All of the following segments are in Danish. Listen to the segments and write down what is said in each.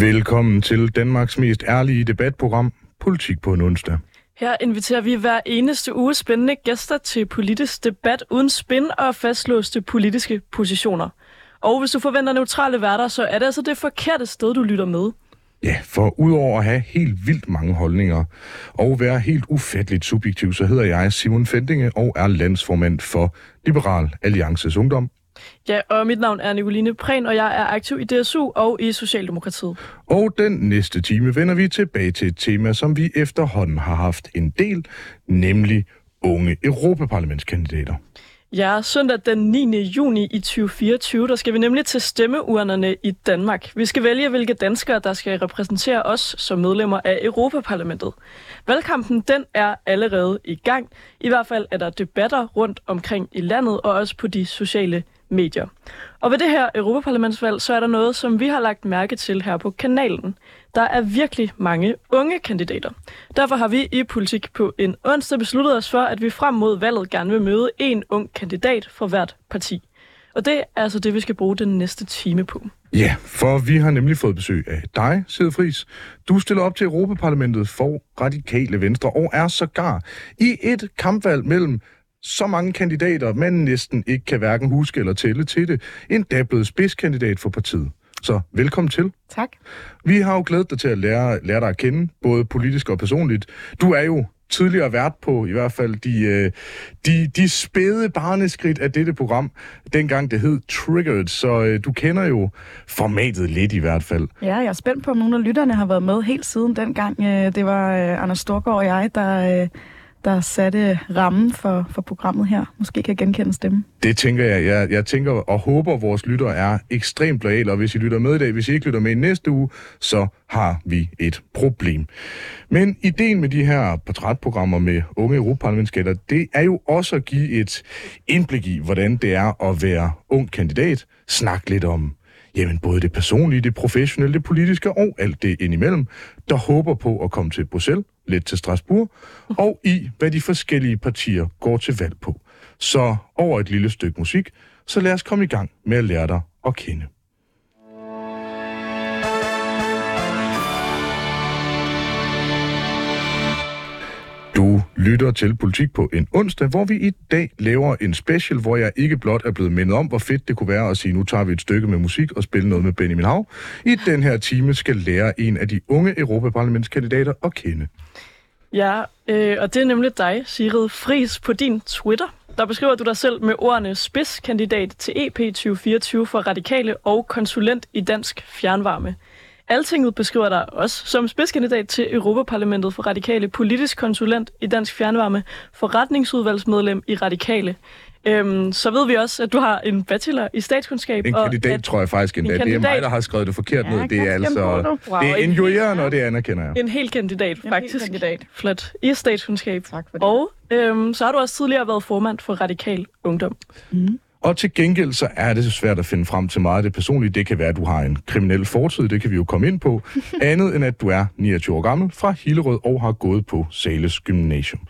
Velkommen til Danmarks mest ærlige debatprogram, Politik på en onsdag. Her inviterer vi hver eneste uge spændende gæster til politisk debat uden spin og fastlåste politiske positioner. Og hvis du forventer neutrale værter, så er det altså det forkerte sted, du lytter med. Ja, for udover at have helt vildt mange holdninger og være helt ufatteligt subjektiv, så hedder jeg Simon Fendinge og er landsformand for Liberal Alliances Ungdom. Ja, og mit navn er Nikoline Prehn, og jeg er aktiv i DSU og i Socialdemokratiet. Og den næste time vender vi tilbage til et tema, som vi efterhånden har haft en del, nemlig unge europaparlamentskandidater. Ja, søndag den 9. juni i 2024, der skal vi nemlig til stemmeurnerne i Danmark. Vi skal vælge, hvilke danskere, der skal repræsentere os som medlemmer af Europaparlamentet. Valgkampen, den er allerede i gang. I hvert fald er der debatter rundt omkring i landet og også på de sociale medier. Og ved det her Europaparlamentsvalg, så er der noget, som vi har lagt mærke til her på kanalen. Der er virkelig mange unge kandidater. Derfor har vi i Politik på en onsdag besluttet os for, at vi frem mod valget gerne vil møde en ung kandidat fra hvert parti. Og det er altså det, vi skal bruge den næste time på. Ja, for vi har nemlig fået besøg af dig, Sigrid Friis. Du stiller op til Europaparlamentet for Radikale Venstre og er sågar i et kampvalg mellem så mange kandidater, man næsten ikke kan hverken huske eller tælle til det. Endda blevet spidskandidat for partiet. Så velkommen til. Tak. Vi har jo glædet dig til at lære dig at kende, både politisk og personligt. Du er jo tidligere vært på i hvert fald de spæde barneskridt af dette program, dengang det hed Triggered, så du kender jo formatet lidt i hvert fald. Ja, jeg er spændt på, om nogle af lytterne har været med helt siden dengang. Det var Anders Storgaard og jeg, der satte rammen for programmet her. Måske kan jeg genkende stemmen. Det tænker jeg. Jeg tænker og håber, at vores lytter er ekstremt lojale, og hvis I lytter med i dag, hvis I ikke lytter med i næste uge, så har vi et problem. Men ideen med de her portrætprogrammer med unge europaparlamentskandidater, det er jo også at give et indblik i, hvordan det er at være ung kandidat. Snak lidt om både det personlige, det professionelle, det politiske og alt det indimellem, der håber på at komme til Bruxelles, lidt til Strasbourg, og i, hvad de forskellige partier går til valg på. Så over et lille stykke musik, så lad os komme i gang med at lære dig at kende. Du lytter til Politik på en onsdag, hvor vi i dag laver en special, hvor jeg ikke blot er blevet mindet om, hvor fedt det kunne være at sige, nu tager vi et stykke med musik og spille noget med Benjamin Hav. I den her time skal lære en af de unge europaparlamentskandidater at kende. Ja, og det er nemlig dig, Sigrid Friis, på din Twitter. Der beskriver du dig selv med ordene spidskandidat til EP 2024 for Radikale og konsulent i Dansk Fjernvarme. Altinget beskriver dig også som spidskandidat til Europaparlamentet for Radikale, politisk konsulent i Dansk Fjernvarme, forretningsudvalgsmedlem i Radikale. Så ved vi også, at du har en bachelor i statskundskab. En kandidat, og tror jeg faktisk endda. Det er mig, der har skrevet det forkert ned. Det er altså injurierende, og det anerkender jeg. En hel kandidat, faktisk. En hel kandidat. Flot. I statskundskab. Tak for det. Og så har du også tidligere været formand for Radikal Ungdom. Mm. Og til gengæld så er det svært at finde frem til meget af det personlige. Det kan være, at du har en kriminel fortid, det kan vi jo komme ind på. Andet end at du er 29 år gammel fra Hillerød og har gået på Sales Gymnasium.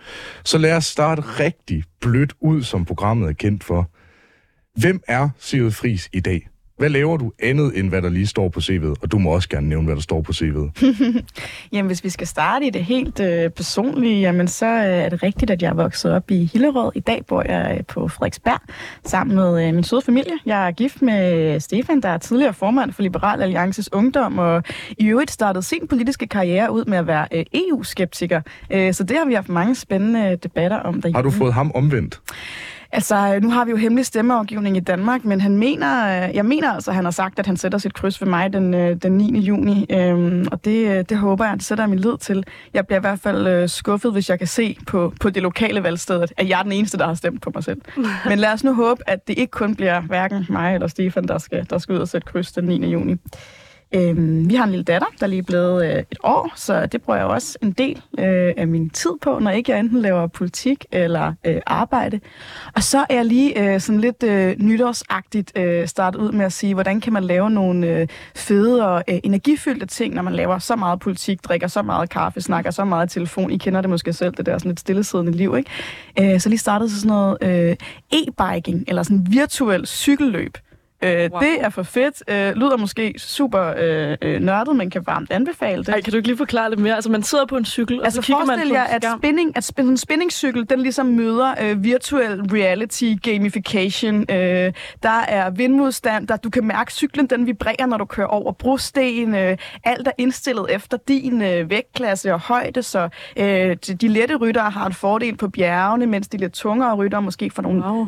Så lad os starte rigtig blødt ud, som programmet er kendt for. Hvem er Sigrid Friis i dag? Hvad laver du andet end, hvad der lige står på CV'et? Og du må også gerne nævne, hvad der står på CV'et. Jamen, hvis vi skal starte i det helt personlige, jamen, så er det rigtigt, at jeg er vokset op i Hillerød. I dag bor jeg på Frederiksberg sammen med min søde familie. Jeg er gift med Stefan, der er tidligere formand for Liberal Alliances Ungdom, og i øvrigt startede sin politiske karriere ud med at være EU-skeptiker. Så det har vi haft mange spændende debatter om derhjemme. Har du fået ham omvendt? Altså, nu har vi jo hemmelig stemmeafgivning i Danmark, men jeg mener altså, at han har sagt, at han sætter sit kryds ved mig den 9. juni. Og det håber jeg, at det sætter min lid til. Jeg bliver i hvert fald skuffet, hvis jeg kan se på det lokale valgsted, at jeg er den eneste, der har stemt på mig selv. Men lad os nu håbe, at det ikke kun bliver hverken mig eller Stefan, der skal ud og sætte kryds den 9. juni. Vi har en lille datter, der lige er blevet et år, så det bruger jeg også en del af min tid på, når ikke jeg enten laver politik eller arbejde. Og så er jeg lige sådan lidt nytårsagtigt startet ud med at sige, hvordan kan man lave nogle fede og energifyldte ting, når man laver så meget politik, drikker så meget kaffe, snakker så meget telefon. I kender det måske selv, det der sådan lidt stillesiddende liv, ikke? Så lige startede så sådan noget e-biking, eller sådan virtuel cykelløb. Wow. Det er for fedt. Lyder måske super nørdet, men kan varmt anbefale det. Ej, kan du ikke lige forklare lidt mere? Altså, man sidder på en cykel, og altså, så kigger man på jer, at en spinningcykel, den ligesom møder virtual reality, gamification. Der er vindmodstand, du kan mærke cyklen, den vibrerer, når du kører over brosten. Alt er indstillet efter din vægtklasse og højde, så de lette ryttere har en fordel på bjergene, mens de lidt tungere ryttere måske får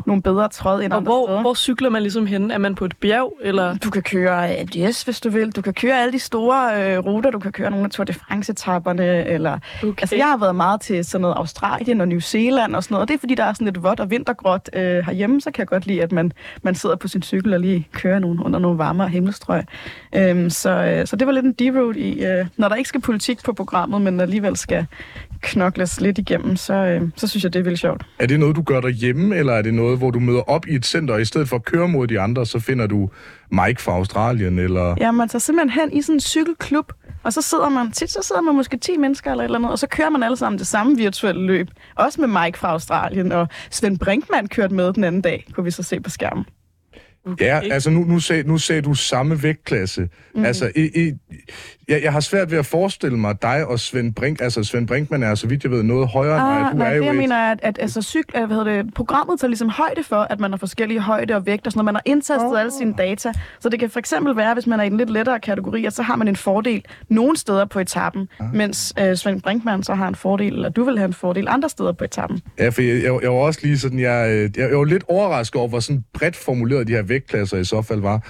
nogle bedre tråd end og andre steder. Hvor cykler man ligesom henne? Er man på et bjerg, eller? Du kan køre ADS, hvis du vil. Du kan køre alle de store ruter. Du kan køre nogle af Tour de France-etapperne, eller... Okay. Altså, jeg har været meget til sådan noget Australien og New Zealand og sådan noget, og det er, fordi der er sådan lidt vådt og vintergråt herhjemme, så kan jeg godt lide, at man sidder på sin cykel og lige kører under nogle varmere himmelstrøg. Så det var lidt en deroute i... når der ikke skal politik på programmet, men alligevel skal knokles lidt igennem, så synes jeg, det er vildt sjovt. Er det noget, du gør derhjemme, eller er det noget, hvor du møder op i et center, og i stedet for at køre mod de andre, så finder du Mike fra Australien, eller... Ja, man tager simpelthen hen i sådan en cykelklub, og så sidder man måske 10 mennesker eller et eller andet, og så kører man alle sammen det samme virtuelle løb. Også med Mike fra Australien, og Svend Brinkmann kørte med den anden dag, kunne vi så se på skærmen. Okay. Ja, altså nu sagde du samme vægtklasse. Mm. Altså, jeg har svært ved at forestille mig dig og Svend Brink. Altså, Svend Brinkmann er, så vidt jeg ved, noget højere end mig. Programmet tager ligesom højde for, at man har forskellige højde og vægter, når man har indtastet alle sine data. Så det kan for eksempel være, hvis man er i en lidt lettere kategori, at så har man en fordel nogle steder på etappen, mens Svend Brinkmann så har en fordel, eller du vil have en fordel andre steder på etappen. Ja, for jeg var også lige sådan, jeg var lidt overrasket over, hvor sådan bredt formuleret de her vægtklasser i så fald var.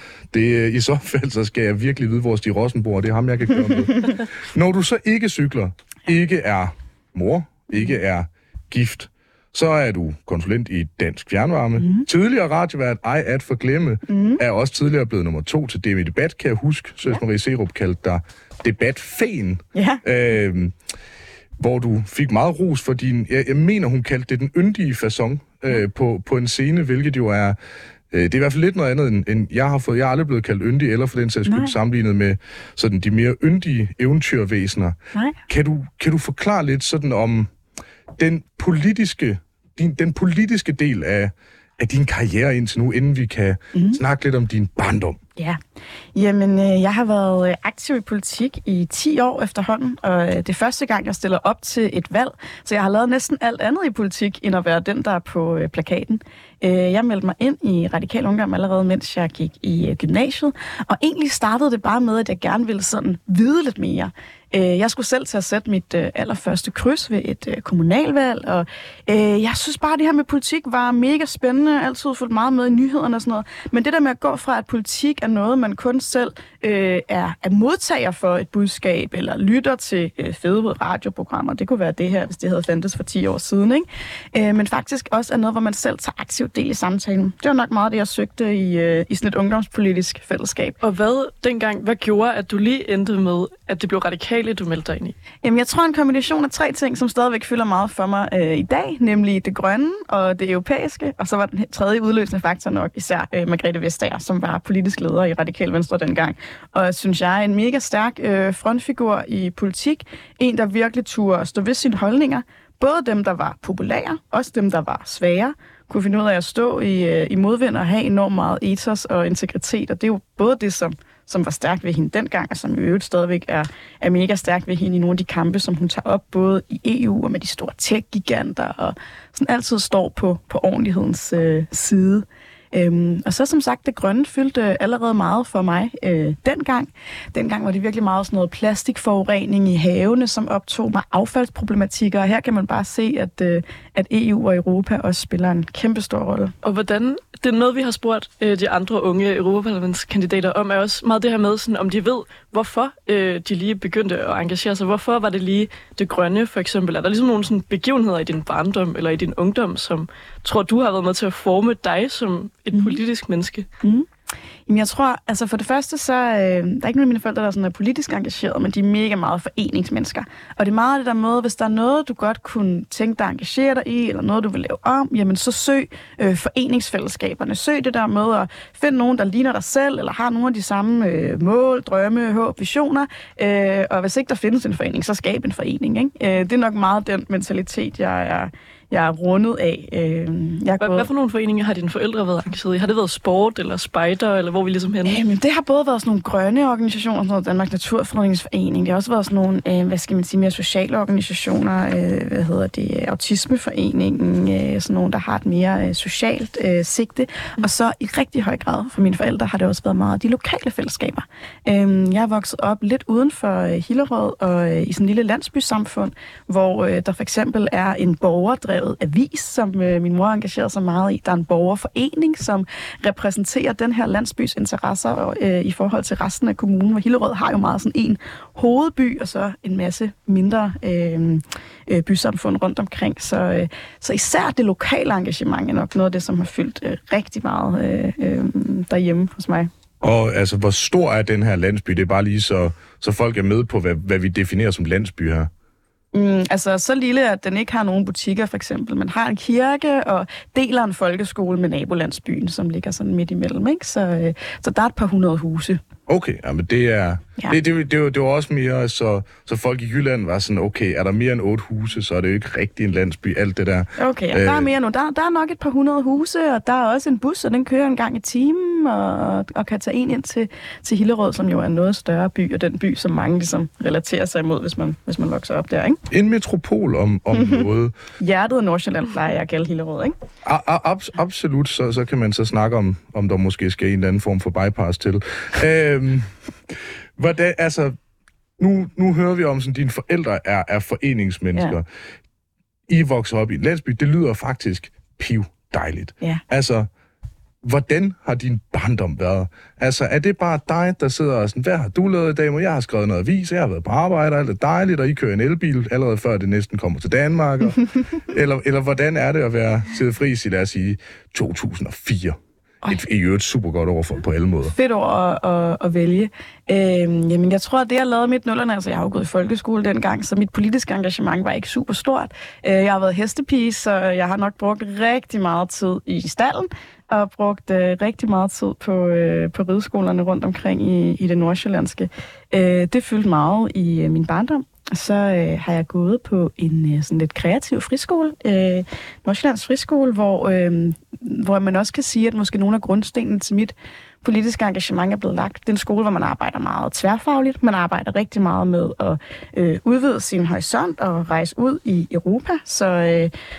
I så fald, så skal jeg virkelig vide, hvor Stig Rosenborg, og det er ham, jeg kan køre med. Når du så ikke cykler, ikke er mor, ikke er gift, så er du konsulent i Dansk Fjernvarme. Mm-hmm. Tidligere radiovært, ej at forglemme, er også tidligere blevet nummer 2 til DM i debat, kan jeg huske. Søs Marie Serup kaldte dig debatfæn. Ja. Hvor du fik meget ros for din... Jeg mener, hun kaldte det den yndige façon på en scene, hvilket jo er... Det er i hvert fald lidt noget andet, end jeg har fået. Jeg er aldrig blevet kaldt yndig, eller for den sags skyld sammenlignet med sådan de mere yndige eventyrvæsener. Nej. Kan du forklare lidt sådan om den politiske del af din karriere indtil nu, inden vi kan snakke lidt om din barndom? Ja, jamen jeg har været aktiv i politik i 10 år efterhånden, og det er første gang, jeg stiller op til et valg, så jeg har lavet næsten alt andet i politik, end at være den, der er på plakaten. Jeg meldte mig ind i Radikal Ungdom allerede, mens jeg gik i gymnasiet, og egentlig startede det bare med, at jeg gerne ville sådan vide lidt mere. Jeg skulle selv til at sætte mit allerførste kryds ved et kommunalvalg, og jeg synes bare, at det her med politik var mega spændende, altid fulgt meget med i nyhederne og sådan noget, men det der med at gå fra, at politik er noget, man kun selv er modtager for et budskab, eller lytter til fede radioprogrammer, det kunne være det her, hvis det havde fandtes for 10 år siden, ikke? Men faktisk også er noget, hvor man selv tager aktiv del i samtalen. Det var nok meget det, jeg søgte i sådan et ungdomspolitisk fællesskab. Og hvad gjorde, at du lige endte med, at det blev radikalt, du meldte dig ind i? Jamen, jeg tror en kombination af 3 ting, som stadigvæk fylder meget for mig i dag, nemlig det grønne og det europæiske, og så var den tredje udløsende faktor nok især Margrethe Vestager, som var politisk leder i Radikale Venstre dengang. Og synes jeg er en mega stærk frontfigur i politik. En, der virkelig turde stå ved sine holdninger. Både dem, der var populære, også dem, der var svære, kunne finde ud af at stå i modvind og have enormt meget ethos og integritet, og det er jo både det, som var stærkt ved hende dengang, og som i øvrigt stadigvæk er mega stærkt ved hende i nogle af de kampe, som hun tager op, både i EU og med de store tech-giganter, og sådan altid står på ordentlighedens side. Og så som sagt, det grønne fyldte allerede meget for mig dengang. Dengang var det virkelig meget sådan noget plastikforurening i havene, som optog mig, affaldsproblematikker, og her kan man bare se, at EU og Europa også spiller en kæmpe stor rolle. Og hvordan, det er noget, vi har spurgt de andre unge europaparlamentskandidater om, er også meget det her med, sådan, om de ved, hvorfor de lige begyndte at engagere sig. Hvorfor var det lige det grønne, for eksempel? Er der ligesom nogle sådan begivenheder i din barndom eller i din ungdom, som tror du har været med til at forme dig som et politisk menneske? Mm. Jamen jeg tror, altså for det første, så der er ikke nogen af mine forældre, der sådan er politisk engageret, men de er mega meget foreningsmennesker. Og det er meget det der med, hvis der er noget, du godt kunne tænke dig at engagere dig i, eller noget, du vil lave om, jamen så søg foreningsfællesskaberne. Søg det der med at finde nogen, der ligner dig selv, eller har nogle af de samme mål, drømme, håb, visioner. Og hvis ikke der findes en forening, så skab en forening, ikke? Det er nok meget den mentalitet, jeg er jeg er rundet af. Hvad for nogle foreninger har dine forældre været engageret i? Har det været sport eller spejder, eller hvor vi ligesom henne? Jamen, det har både været sådan nogle grønne organisationer, sådan noget Danmarks Naturfredningsforening. Det har også været sådan nogle, mere sociale organisationer, Autismeforeningen, sådan nogle, der har et mere socialt sigte. Og så i rigtig høj grad for mine forældre har det også været meget de lokale fællesskaber. Jeg er vokset op lidt uden for Hillerød og i sådan en lille landsbysamfund, hvor der for eksempel er en borgerdrevet avis, som min mor engagerer sig meget i. Der er en borgerforening, som repræsenterer den her landsbys interesser og, i forhold til resten af kommunen, hvor Hillerød har jo meget sådan en hovedby og så en masse mindre bysamfund rundt omkring. Så især det lokale engagement er nok noget af det, som har fyldt rigtig meget derhjemme hos mig. Og altså, hvor stor er den her landsby? Det er bare lige så folk er med på, hvad vi definerer som landsby her. Altså så lille, at den ikke har nogen butikker, for eksempel. Man har en kirke og deler en folkeskole med nabolandsbyen, som ligger sådan midt imellem, ikke? Så der er et par hundrede huse. Okay, men det er... Ja. Det var også mere, så folk i Jylland var sådan, okay, er der mere end 8 huse, så er det jo ikke rigtig en landsby, alt det der. Okay, og der er mere nu. Der er nok et par hundrede huse, og der er også en bus, og den kører en gang i timen, og kan tage en ind til Hillerød, som jo er en noget større by, og den by, som mange ligesom relaterer sig imod, hvis man vokser op der, ikke? En metropol om noget. Hjertet af Nordsjælland plejer jeg at kalde Hillerød, ikke? Absolut, så kan man så snakke om der måske skal en eller anden form for bypass til. Hvordan, altså, nu hører vi om, sådan dine forældre er foreningsmennesker. Ja. I vokser op i en landsby. Det lyder faktisk pivdejligt. Ja. Altså, hvordan har din barndom været? Altså, er det bare dig, der sidder og sådan, hvad har du lavet i dag? Jeg har skrevet noget avis, jeg har været på arbejde, og alt er dejligt, og I kører en elbil allerede før det næsten kommer til Danmark. Og, eller hvordan er det at være Sigrid Friis i, lad os sige, 2004? Det er jo et super godt år på alle måder. Fedt år at vælge. Jamen, jeg tror, at det, jeg lavede midt 0'erne, altså jeg har jo gået i folkeskole dengang, så mit politiske engagement var ikke super stort. Jeg har været hestepige, så jeg har nok brugt rigtig meget tid i stallen, og brugt rigtig meget tid på rideskolerne rundt omkring i det nordsjællandske. Det fyldte meget i min barndom. Så har jeg gået på en sådan lidt kreativ friskole, Nordsjællands friskole, hvor man også kan sige, at måske nogle af grundstenene til mit politiske engagement er blevet lagt. Det er en skole, hvor man arbejder meget tværfagligt. Man arbejder rigtig meget med at udvide sin horisont og rejse ud i Europa. Så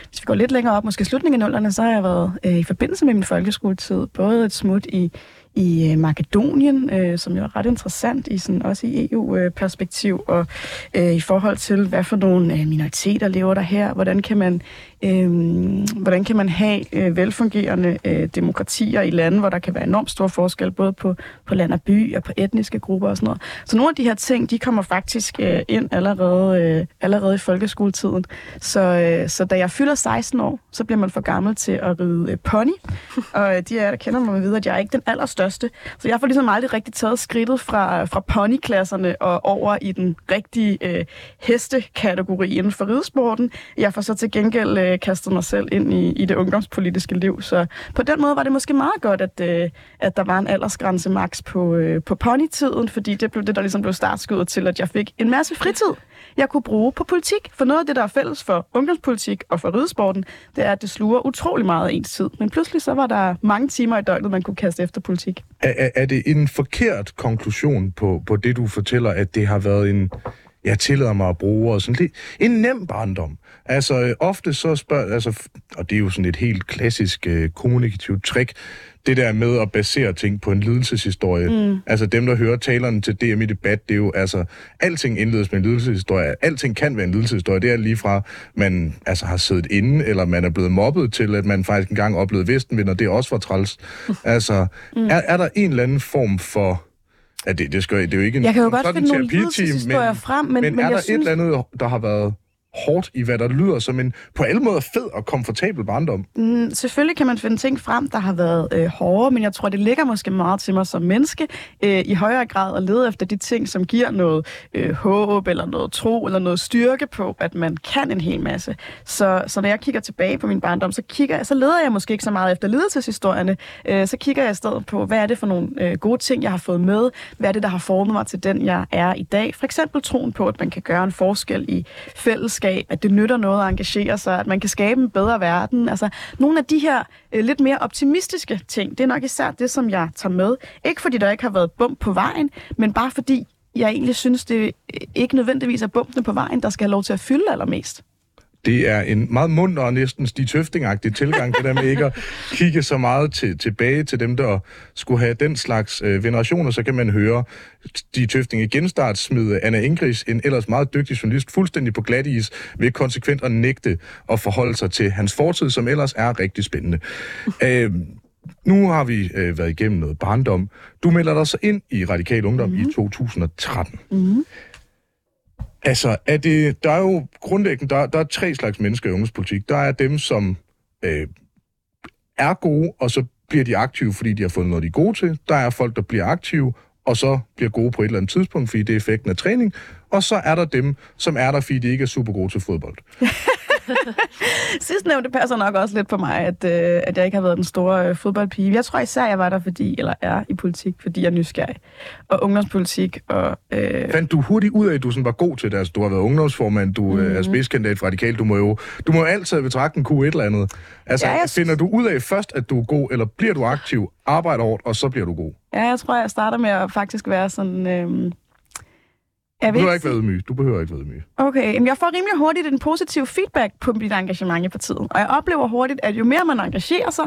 hvis vi går lidt længere op, måske slutningen af 0'erne, så har jeg været i forbindelse med min folkeskoletid, både et smut i Makedonien, som jo er ret interessant, også i EU-perspektiv, og i forhold til, hvad for nogle minoriteter lever der her, hvordan kan man have velfungerende demokratier i lande, hvor der kan være enormt store forskel, både på land og by, og på etniske grupper og sådan noget. Så nogle af de her ting, de kommer faktisk ind allerede i folkeskoletiden. Så da jeg fylder 16 år, så bliver man for gammel til at ride pony, og de af jer, der kender mig, ved, at jeg er ikke den allerstørste. Så jeg får ligesom aldrig rigtig taget skridtet fra ponyklasserne og over i den rigtige hestekategori inden for ridesporten. Jeg får så til gengæld kastet mig selv ind i det ungdomspolitiske liv. Så på den måde var det måske meget godt, at der var en aldersgrænse maks på ponytiden, fordi det blev det, der ligesom blev startskuddet til, at jeg fik en masse fritid, jeg kunne bruge på politik. For noget af det, der er fælles for ungdomspolitik og for ridesporten, det er, at det sluger utrolig meget af ens tid. Men pludselig så var der mange timer i døgnet, man kunne kaste efter politik. Er det en forkert konklusion på det, du fortæller, at det har været en, jeg tillader mig at bruge, og sådan lidt, en nem barndom? Altså ofte så spørger, og det er jo sådan et helt klassisk kommunikativt trick, det der med at basere ting på en lidelseshistorie. Mm. Altså dem, der hører talerne til DM i debat, det er jo, altså, alting indledes med en lidelseshistorie. Alting kan være en lidelseshistorie. Det er lige fra, man altså har siddet inde, eller man er blevet mobbet, til at man faktisk engang oplevede Vestenvind, og det også var træls. Altså, er der en eller anden form for... Ja, det er jo ikke en, jeg kan jo godt finde nogle lidelseshistorier frem, men er der et eller andet, der har været... hårdt i, hvad der lyder som en på alle måder fed og komfortabel barndom? Selvfølgelig kan man finde ting frem, der har været hårde, men jeg tror, det ligger måske meget til mig som menneske i højere grad at lede efter de ting, som giver noget håb eller noget tro eller noget styrke på, at man kan en hel masse. Så når jeg kigger tilbage på min barndom, så leder jeg måske ikke så meget efter lidelseshistorierne. Så kigger jeg i stedet på, hvad er det for nogle gode ting, jeg har fået med? Hvad er det, der har formet mig til den, jeg er i dag? For eksempel troen på, at man kan gøre en forskel i fælles fællesskab, at det nytter noget at engagere sig, at man kan skabe en bedre verden. Altså, nogle af de her lidt mere optimistiske ting, det er nok især det, som jeg tager med. Ikke fordi der ikke har været bump på vejen, men bare fordi jeg egentlig synes, det ikke nødvendigvis er bumpene på vejen, der skal have lov til at fylde allermest. Det er en meget munter og næsten Stig Tøfting-agtig tilgang, det der med ikke at kigge så meget tilbage til dem, der skulle have den slags venerationer. Så kan man høre Stig Tøfting i genstart smide Anna Ingris, en ellers meget dygtig journalist, fuldstændig på glat is, ved konsekvent at nægte at forholde sig til hans fortid, som ellers er rigtig spændende. Nu har vi været igennem noget barndom. Du melder dig så ind i Radikal Ungdom i 2013. Altså, er det, der er jo grundlæggende, der er tre slags mennesker i ungdomspolitik. Der er dem, som er gode, og så bliver de aktive, fordi de har fundet noget, de er gode til. Der er folk, der bliver aktive, og så bliver gode på et eller andet tidspunkt, fordi det er effekten af træning. Og så er der dem, som er der, fordi de ikke er super gode til fodbold. Sidstnævnte passer nok også lidt på mig, at jeg ikke har været den store fodboldpige. Jeg tror især, jeg var der, eller er i politik, fordi jeg er nysgerrig. Og ungdomspolitik og... Fandt du hurtigt ud af, at du sådan var god til det? Altså, du har været ungdomsformand, du er spidskandidat for Radikal, du må jo altid betragte en kue et eller andet. Altså, ja, finder du ud af først, at du er god, eller bliver du aktiv, arbejder hårdt, og så bliver du god? Ja, jeg tror, jeg starter med at faktisk være sådan... Du behøver ikke være ydmyg. Okay, men jeg får rimelig hurtigt en positiv feedback på mit engagement i partiet. Og jeg oplever hurtigt, at jo mere man engagerer sig,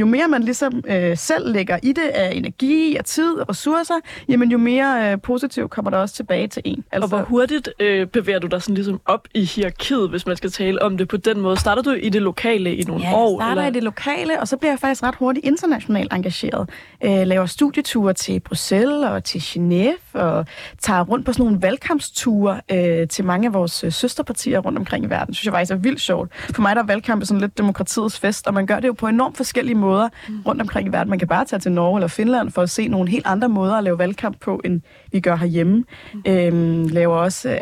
jo mere man ligesom selv lægger i det af energi, af tid og ressourcer, jamen jo mere positivt kommer der også tilbage til en. Altså... Og hvor hurtigt bevæger du dig sådan ligesom op i hierarkiet, hvis man skal tale om det på den måde? Starter du i det lokale i nogle år? Ja, jeg starter i det lokale, og så bliver jeg faktisk ret hurtigt internationalt engageret. Laver studieture til Bruxelles og til Genève, og tager rundt på sådan nogle valgkampsture til mange af vores søsterpartier rundt omkring i verden, synes jeg faktisk er vildt sjovt. For mig der er valgkamp sådan lidt demokratiets fest, og man gør det jo på enormt forskellige måder rundt omkring i verden. Man kan bare tage til Norge eller Finland for at se nogle helt andre måder at lave valgkamp på, end vi gør herhjemme. Laver også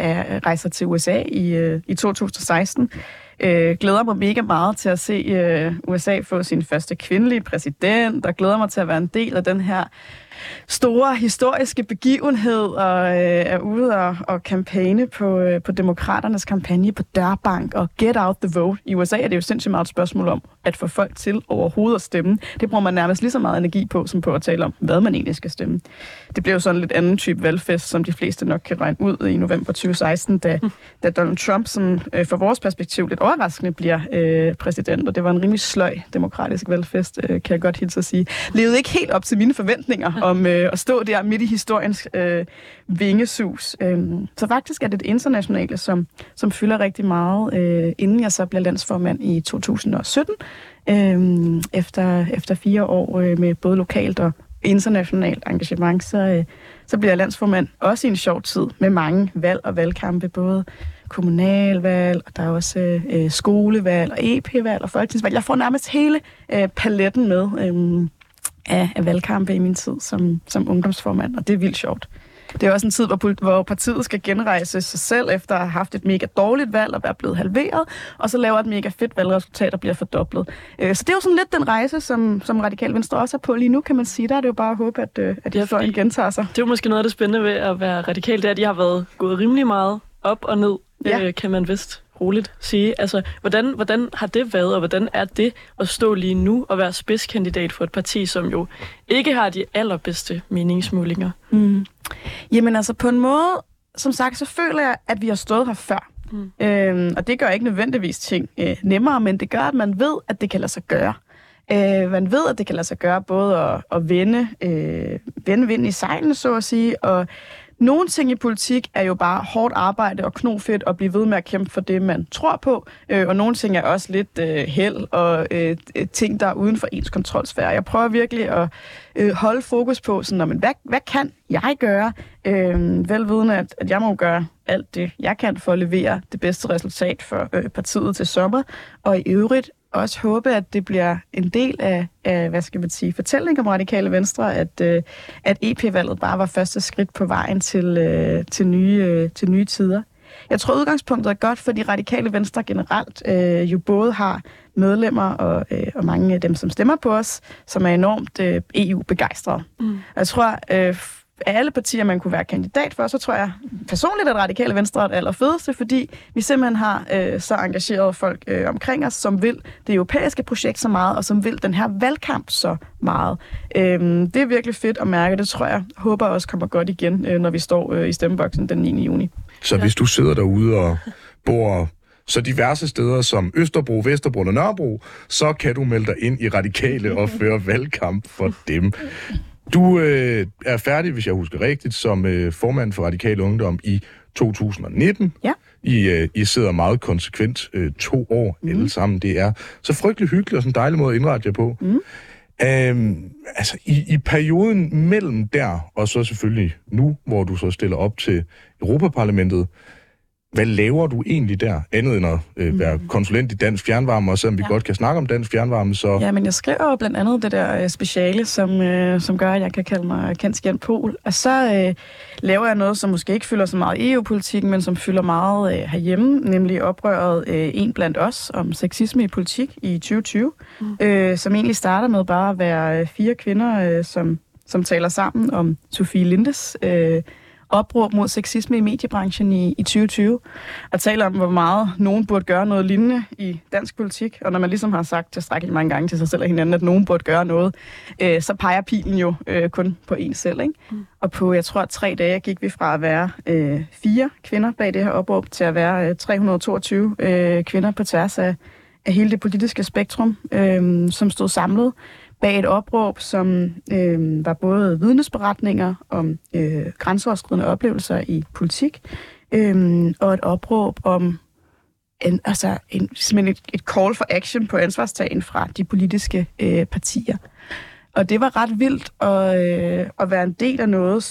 rejser til USA i 2016. Glæder mig mega meget til at se USA få sin første kvindelige præsident, og glæder mig til at være en del af den her store historiske begivenhed, og er ude og kampagne på demokraternes kampagne på Dørbank og Get Out the Vote. I USA er det jo sindssygt meget et spørgsmål om at få folk til overhovedet at stemme. Det bruger man nærmest lige så meget energi på, som på at tale om, hvad man egentlig skal stemme. Det blev jo sådan en lidt anden type valgfest, som de fleste nok kan regne ud i november 2016, da Donald Trump, som fra vores perspektiv lidt overraskende bliver præsident, og det var en rimelig sløj demokratisk valgfest, kan jeg godt hilse at sige. Levede ikke helt op til mine forventninger om at stå der midt i historiens vingesus. Så faktisk er det internationale, som fylder rigtig meget, inden jeg så blev landsformand i 2017, efter 4 år med både lokalt og internationalt engagement, så bliver jeg landsformand også i en sjov tid med mange valg og valgkampe, både kommunalvalg, og der er også skolevalg og EP-valg og folketingsvalg. Jeg får nærmest hele paletten med af valgkampe i min tid som ungdomsformand, og det er vildt sjovt. Det er også en tid, hvor partiet skal genrejse sig selv efter at have haft et mega dårligt valg og være blevet halveret, og så laver et mega fedt valgresultat og bliver fordoblet. Så det er jo sådan lidt den rejse, som Radikal Venstre også er på lige nu, kan man sige. Der er det jo bare at håbe, at historien gentager sig. Det er jo måske noget af det spændende ved at være radikal, det er, at de har gået rimelig meget op og ned, kan man vist roligt sige. Altså, hvordan har det været, og hvordan er det at stå lige nu og være spidskandidat for et parti, som jo ikke har de allerbedste meningsmålinger? Jamen altså, på en måde, som sagt, så føler jeg, at vi har stået her før. Og det gør ikke nødvendigvis ting nemmere, men det gør, at man ved, at det kan lade sig gøre. Man ved, at det kan lade sig gøre både at vende vinden i sejlene, så at sige, og nogle ting i politik er jo bare hårdt arbejde og knofedt og blive ved med at kæmpe for det, man tror på. Og nogle ting er også lidt held og ting, der er uden for ens kontrolsfære. Jeg prøver virkelig at holde fokus på, sådan, men hvad kan jeg gøre? Velvidende, at jeg må gøre alt det, jeg kan for at levere det bedste resultat for partiet til sommer. Og i øvrigt også håbe, at det bliver en del af hvad skal man sige, fortællingen om Radikale Venstre, at EP-valget bare var første skridt på vejen til nye tider. Jeg tror, udgangspunktet er godt, fordi Radikale Venstre generelt jo både har medlemmer og mange af dem, som stemmer på os, som er enormt EU-begejstrede. Jeg tror, af alle partier, man kunne være kandidat for, så tror jeg personligt, at Radikale Venstre er det allerfedeste, fordi vi simpelthen har så engagerede folk omkring os, som vil det europæiske projekt så meget, og som vil den her valgkamp så meget. Det er virkelig fedt at mærke, det tror jeg håber også kommer godt igen, når vi står i stemmeboksen den 9. juni. Så hvis du sidder derude og bor så diverse steder som Østerbro, Vesterbro og Nørrebro, så kan du melde dig ind i Radikale og føre valgkamp for dem. Du er færdig, hvis jeg husker rigtigt, som formand for Radikal Ungdom i 2019. Ja. I sidder meget konsekvent 2 år alle sammen. Det er så frygtelig hyggeligt og sådan en dejlig måde at indrette jer på. Mm. Altså i perioden mellem der og så selvfølgelig nu, hvor du så stiller op til Europaparlamentet, hvad laver du egentlig der, andet end at være konsulent i Dansk Fjernvarme, og selvom vi godt kan snakke om Dansk Fjernvarme, så... Ja, men jeg skriver jo blandt andet det der speciale, som gør, at jeg kan kalde mig kendt pol. Og så laver jeg noget, som måske ikke fylder så meget i EU-politikken, men som fylder meget herhjemme, nemlig oprøret En blandt os om sexisme i politik i 2020, som egentlig starter med bare at være 4 kvinder, som taler sammen om Sofie Lindes... opråb mod sexisme i mediebranchen i 2020, og taler om, hvor meget nogen burde gøre noget lignende i dansk politik. Og når man ligesom har sagt tilstrækkeligt mange gange til sig selv og hinanden, at nogen burde gøre noget, så peger pilen jo kun på en selv. Ikke? Mm. Og på, jeg tror, 3 dage gik vi fra at være 4 kvinder bag det her opråb til at være 322 kvinder på tværs af hele det politiske spektrum, som stod samlet bag et opråb, som var både vidnesberetninger om grænseoverskridende oplevelser i politik, og et opråb om et call for action på ansvarstagen fra de politiske partier. Og det var ret vildt at være en del af noget,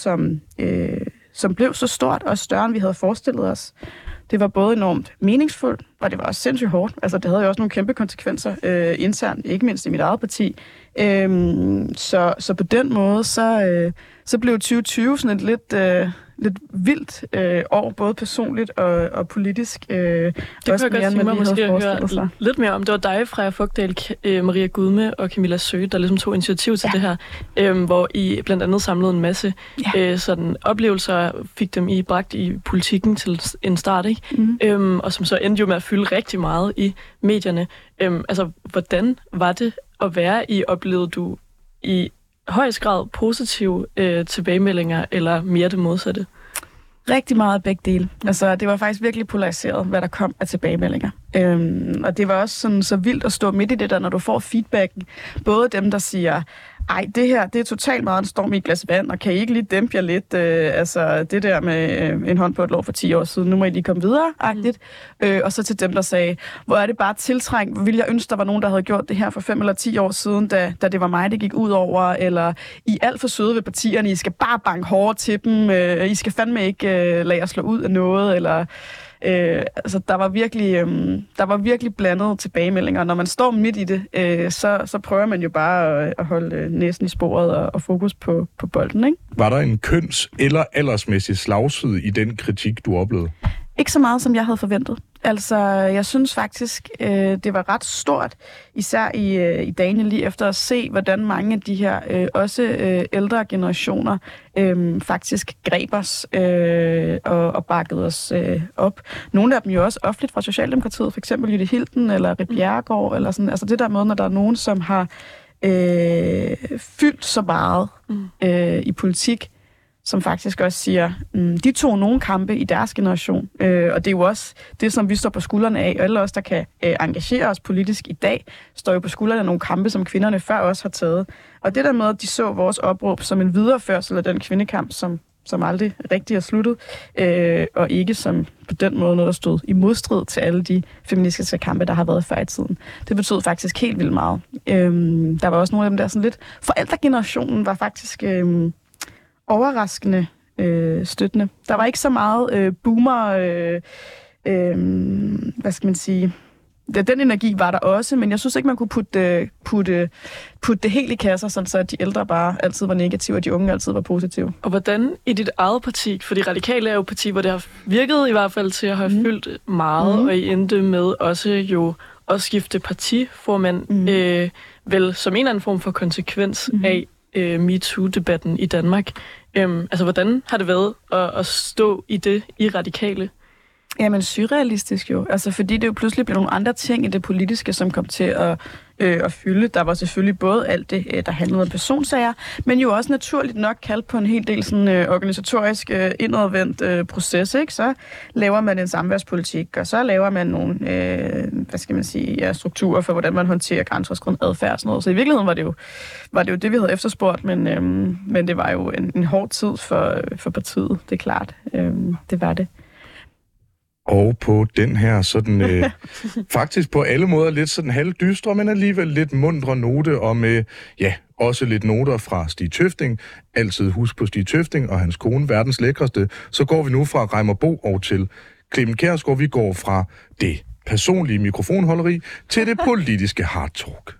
som blev så stort og større, end vi havde forestillet os. Det var både enormt meningsfuldt, og det var også sindssygt hårdt. Altså, det havde jo også nogle kæmpe konsekvenser internt, ikke mindst i mit eget parti. Så på den måde, så blev 2020 sådan et lidt vildt år, både personligt og politisk. Det også kunne jeg godt sige mig, at høre lidt mere om. Det var dig, Freja Fogdal, Maria Gudme og Camilla Søge, der ligesom tog initiativ til det her, hvor I blandt andet samlede en masse sådan oplevelser, fik dem I bragt i politikken til en start, ikke? Mm-hmm. Og som så endte jo med at fylde rigtig meget i medierne. Altså, hvordan var det at være i? Oplevede du i højst grad positive tilbagemeldinger, eller mere det modsatte? Rigtig meget begge dele. Altså, det var faktisk virkelig polariseret, hvad der kom af tilbagemeldinger. Og det var også sådan så vildt at stå midt i det der, når du får feedbacken. Både dem, der siger, ej, det her, det er totalt meget en storm i et glas vand, og kan I ikke lige dæmpe jer lidt? Altså, det der med en hånd på et lår for 10 år siden, nu må I lige komme videre, agtigt. Og så til dem, der sagde, hvor er det bare tiltrængt? Ville jeg ønske, der var nogen, der havde gjort det her for 5 eller 10 år siden, da det var mig, det gik ud over? Eller, I er alt for søde ved partierne, I skal bare banke hårdere til dem, I skal fandme ikke lade jer slå ud af noget, eller... altså, der var virkelig blandede tilbagemeldinger. Når man står midt i det, så prøver man jo bare at holde næsen i sporet og fokus på bolden, ikke? Var der en køns- eller aldersmæssig slagside i den kritik, du oplevede? Ikke så meget, som jeg havde forventet. Altså, jeg synes faktisk, det var ret stort, især i dagene lige efter at se, hvordan mange af de her, også ældre generationer, faktisk greb os og bakkede os op. Nogle af dem jo også offentligt fra Socialdemokratiet, for eksempel Jytte Hilden eller Rit Bjerregaard, eller sådan. Altså det der med, når der er nogen, som har fyldt så meget i politik, som faktisk også siger, de tog nogle kampe i deres generation. Og det er jo også det, som vi står på skuldrene af, og alle os, der kan engagere os politisk i dag, står jo på skuldrene af nogle kampe, som kvinderne før også har taget. Og det der med, at de så vores opråb som en videreførsel af den kvindekamp, som aldrig rigtig er sluttet, og ikke som på den måde noget, der stod i modstrid til alle de feministiske kampe, der har været før i tiden. Det betød faktisk helt vildt meget. Der var også nogle af dem, der sådan lidt... Forældregenerationen var faktisk... overraskende støttende. Der var ikke så meget boomer... hvad skal man sige... Den energi var der også, men jeg synes ikke, man kunne putte det helt i kasser, sådan så de ældre bare altid var negative, og de unge altid var positive. Og hvordan i dit eget parti, for de radikale er jo parti, hvor det har virket i hvert fald til at have fyldt meget, og I endte med også jo at skifte partiformand, vel som en eller anden form for konsekvens af MeToo-debatten i Danmark. Altså, hvordan har det været at stå i det i Radikale? Jamen, surrealistisk jo. Altså, fordi det jo pludselig blev nogle andre ting i det politiske, som kom til at fylde. Der var selvfølgelig både alt det, der handlede om personsager, men jo også naturligt nok kaldt på en hel del sådan, organisatorisk indadvendt proces. Ikke? Så laver man en samværspolitik, og så laver man nogle strukturer for, hvordan man håndterer grænseoverskridende adfærd og sådan noget. Så i virkeligheden var det jo det, vi havde efterspurgt, men det var jo en hård tid for partiet, det er klart. Det var det. Og på den her sådan, faktisk på alle måder lidt sådan halvdystre, men alligevel lidt mundre note, og med, også lidt noter fra Stig Tøfting. Altid husk på Stig Tøfting og hans kone, verdens lækreste. Så går vi nu fra Reimerbo og til Clemen Kjærsgaard. Vi går fra det personlige mikrofonholderi til det politiske hardtalk.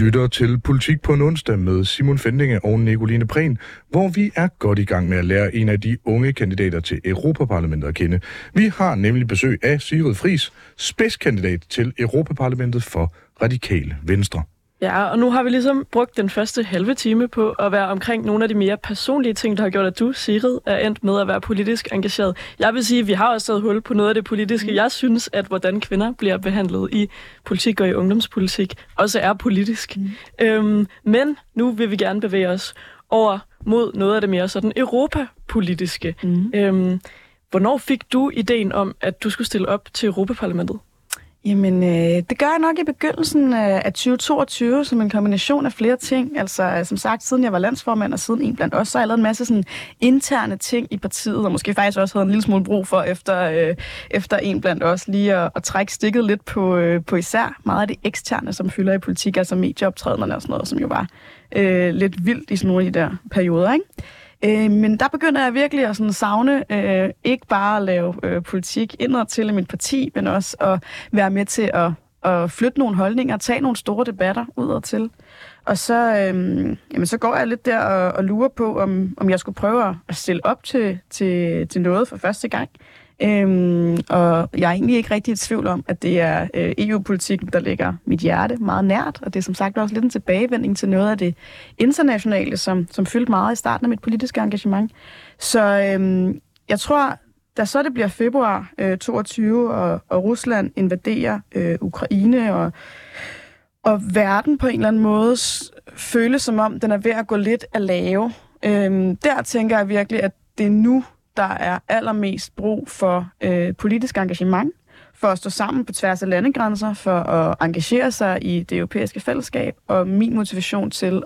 Lytter til Politik på en onsdag med Simon Fendinge og Nikoline Prehn, hvor vi er godt i gang med at lære en af de unge kandidater til Europaparlamentet at kende. Vi har nemlig besøg af Sigrid Friis, spidskandidat til Europaparlamentet for Radikale Venstre. Ja, og nu har vi ligesom brugt den første halve time på at være omkring nogle af de mere personlige ting, der har gjort, at du, Sigrid, er endt med at være politisk engageret. Jeg vil sige, at vi har også taget hul på noget af det politiske. Jeg synes, at hvordan kvinder bliver behandlet i politik og i ungdomspolitik også er politisk. Men nu vil vi gerne bevæge os over mod noget af det mere sådan europapolitiske. Hvornår fik du ideen om, at du skulle stille op til Europaparlamentet? Jamen, det gør jeg nok i begyndelsen af 2022 som en kombination af flere ting. Altså, som sagt, siden jeg var landsformand og siden en blandt os, så har jeg lavet en masse sådan, interne ting i partiet, og måske faktisk også havde en lille smule brug for efter en blandt os lige at trække stikket lidt på især meget af det eksterne, som fylder i politik, altså medieoptræderne og sådan noget, som jo var lidt vildt i sådan nogle af de der perioder, ikke? Men der begynder jeg virkelig at sådan savne ikke bare at lave politik indad til i mit parti, men også at være med til at flytte nogle holdninger og tage nogle store debatter udad til. Og så går jeg lidt der og lurer på, om jeg skulle prøve at stille op til noget for første gang. Og jeg er egentlig ikke rigtig i tvivl om, at det er EU-politik, der ligger mit hjerte meget nært, og det er som sagt også lidt en tilbagevending til noget af det internationale, som fyldte meget i starten af mit politiske engagement. Så jeg tror, da så det bliver februar 22, og Rusland invaderer Ukraine, og verden på en eller anden måde føles som om, den er ved at gå lidt af lave. Der tænker jeg virkelig, at det er nu, der er allermest brug for politisk engagement, for at stå sammen på tværs af landegrænser, for at engagere sig i det europæiske fællesskab, og min motivation til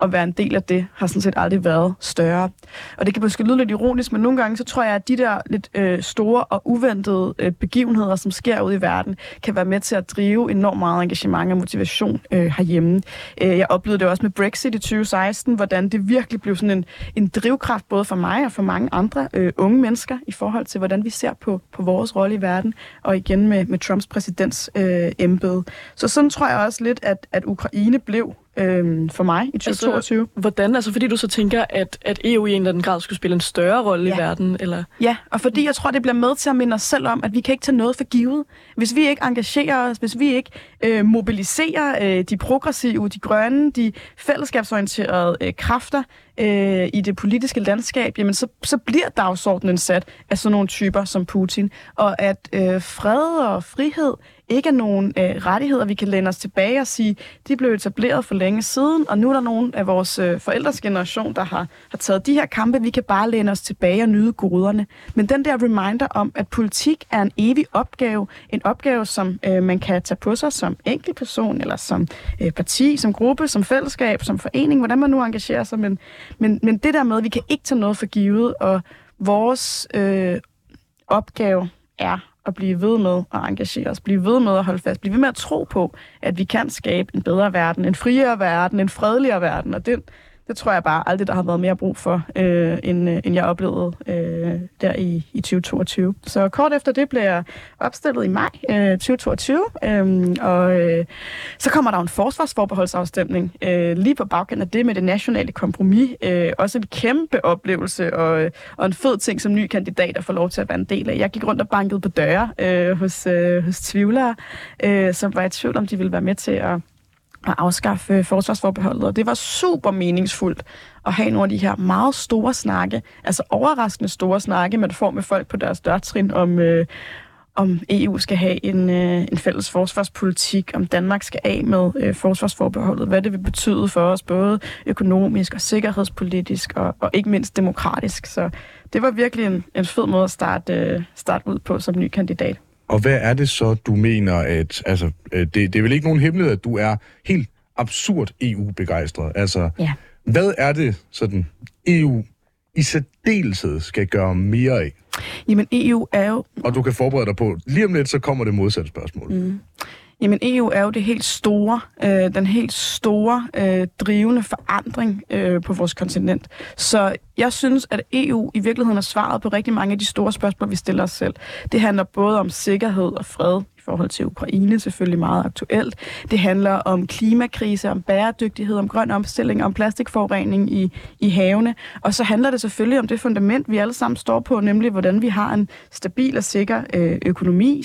at være en del af det har sådan set aldrig været større. Og det kan måske lyde lidt ironisk, men nogle gange så tror jeg, at de der lidt store og uventede begivenheder, som sker ude i verden, kan være med til at drive enormt meget engagement og motivation herhjemme. Jeg oplevede det også med Brexit i 2016, hvordan det virkelig blev sådan en drivkraft både for mig og for mange andre unge mennesker i forhold til, hvordan vi ser på vores rolle i verden, og igen med Trumps præsidentembede. Så sådan tror jeg også lidt, at Ukraine blev for mig i 2022. Altså, hvordan? Altså fordi du så tænker, at EU i en eller anden grad skulle spille en større rolle i verden? Eller? Ja, og fordi jeg tror, det bliver med til at minde os selv om, at vi kan ikke tage noget for givet. Hvis vi ikke engagerer os, hvis vi ikke mobiliserer de progressive, de grønne, de fællesskabsorienterede kræfter i det politiske landskab, jamen så bliver dagsordenen sat af sådan nogle typer som Putin. Og at fred og frihed ikke er nogen rettigheder, vi kan læne os tilbage og sige, de blev etableret for længe siden, og nu er der nogen af vores forældres generation, der har taget de her kampe, vi kan bare læne os tilbage og nyde goderne. Men den der reminder om, at politik er en evig opgave, en opgave, som man kan tage på sig som enkeltperson, eller som parti, som gruppe, som fællesskab, som forening, hvordan man nu engagerer sig, men det der med, at vi kan ikke tage noget for givet, og vores opgave er at blive ved med at engagere os, blive ved med at holde fast, blive ved med at tro på, at vi kan skabe en bedre verden, en friere verden, en fredeligere verden, og den det tror jeg bare aldrig, der har været mere brug for, end jeg oplevede der i 2022. Så kort efter det blev jeg opstillet i maj 2022, og så kommer der en forsvarsforbeholdsafstemning lige på bagkanten af det med det nationale kompromis. Også en kæmpe oplevelse og en fed ting som ny kandidat at få lov til at være en del af. Jeg gik rundt og bankede på døre hos tvivlere, som var i tvivl om, de ville være med til at afskaffe forsvarsforbeholdet, og det var super meningsfuldt at have nogle af de her meget store snakke, altså overraskende store snakke, man får med folk på deres dørtrin om EU skal have en fælles forsvarspolitik, om Danmark skal af med forsvarsforbeholdet, hvad det vil betyde for os, både økonomisk og sikkerhedspolitisk og ikke mindst demokratisk. Så det var virkelig en fed måde at starte ud på som ny kandidat. Og hvad er det så, du mener, at det er vel ikke nogen hemmelighed, at du er helt absurd EU-begejstret? Altså, ja. Hvad er det, sådan EU i særdeleshed skal gøre mere af? Jamen, EU er jo... Og du kan forberede dig på, lige om lidt, så kommer det modsatte spørgsmål. Mm. Jamen, EU er jo det helt store, den helt store drivende forandring på vores kontinent. Så jeg synes, at EU i virkeligheden har svaret på rigtig mange af de store spørgsmål, vi stiller os selv. Det handler både om sikkerhed og fred i forhold til Ukraine, selvfølgelig meget aktuelt. Det handler om klimakrise, om bæredygtighed, om grøn omstilling, om plastikforurening i havene. Og så handler det selvfølgelig om det fundament, vi alle sammen står på, nemlig hvordan vi har en stabil og sikker økonomi,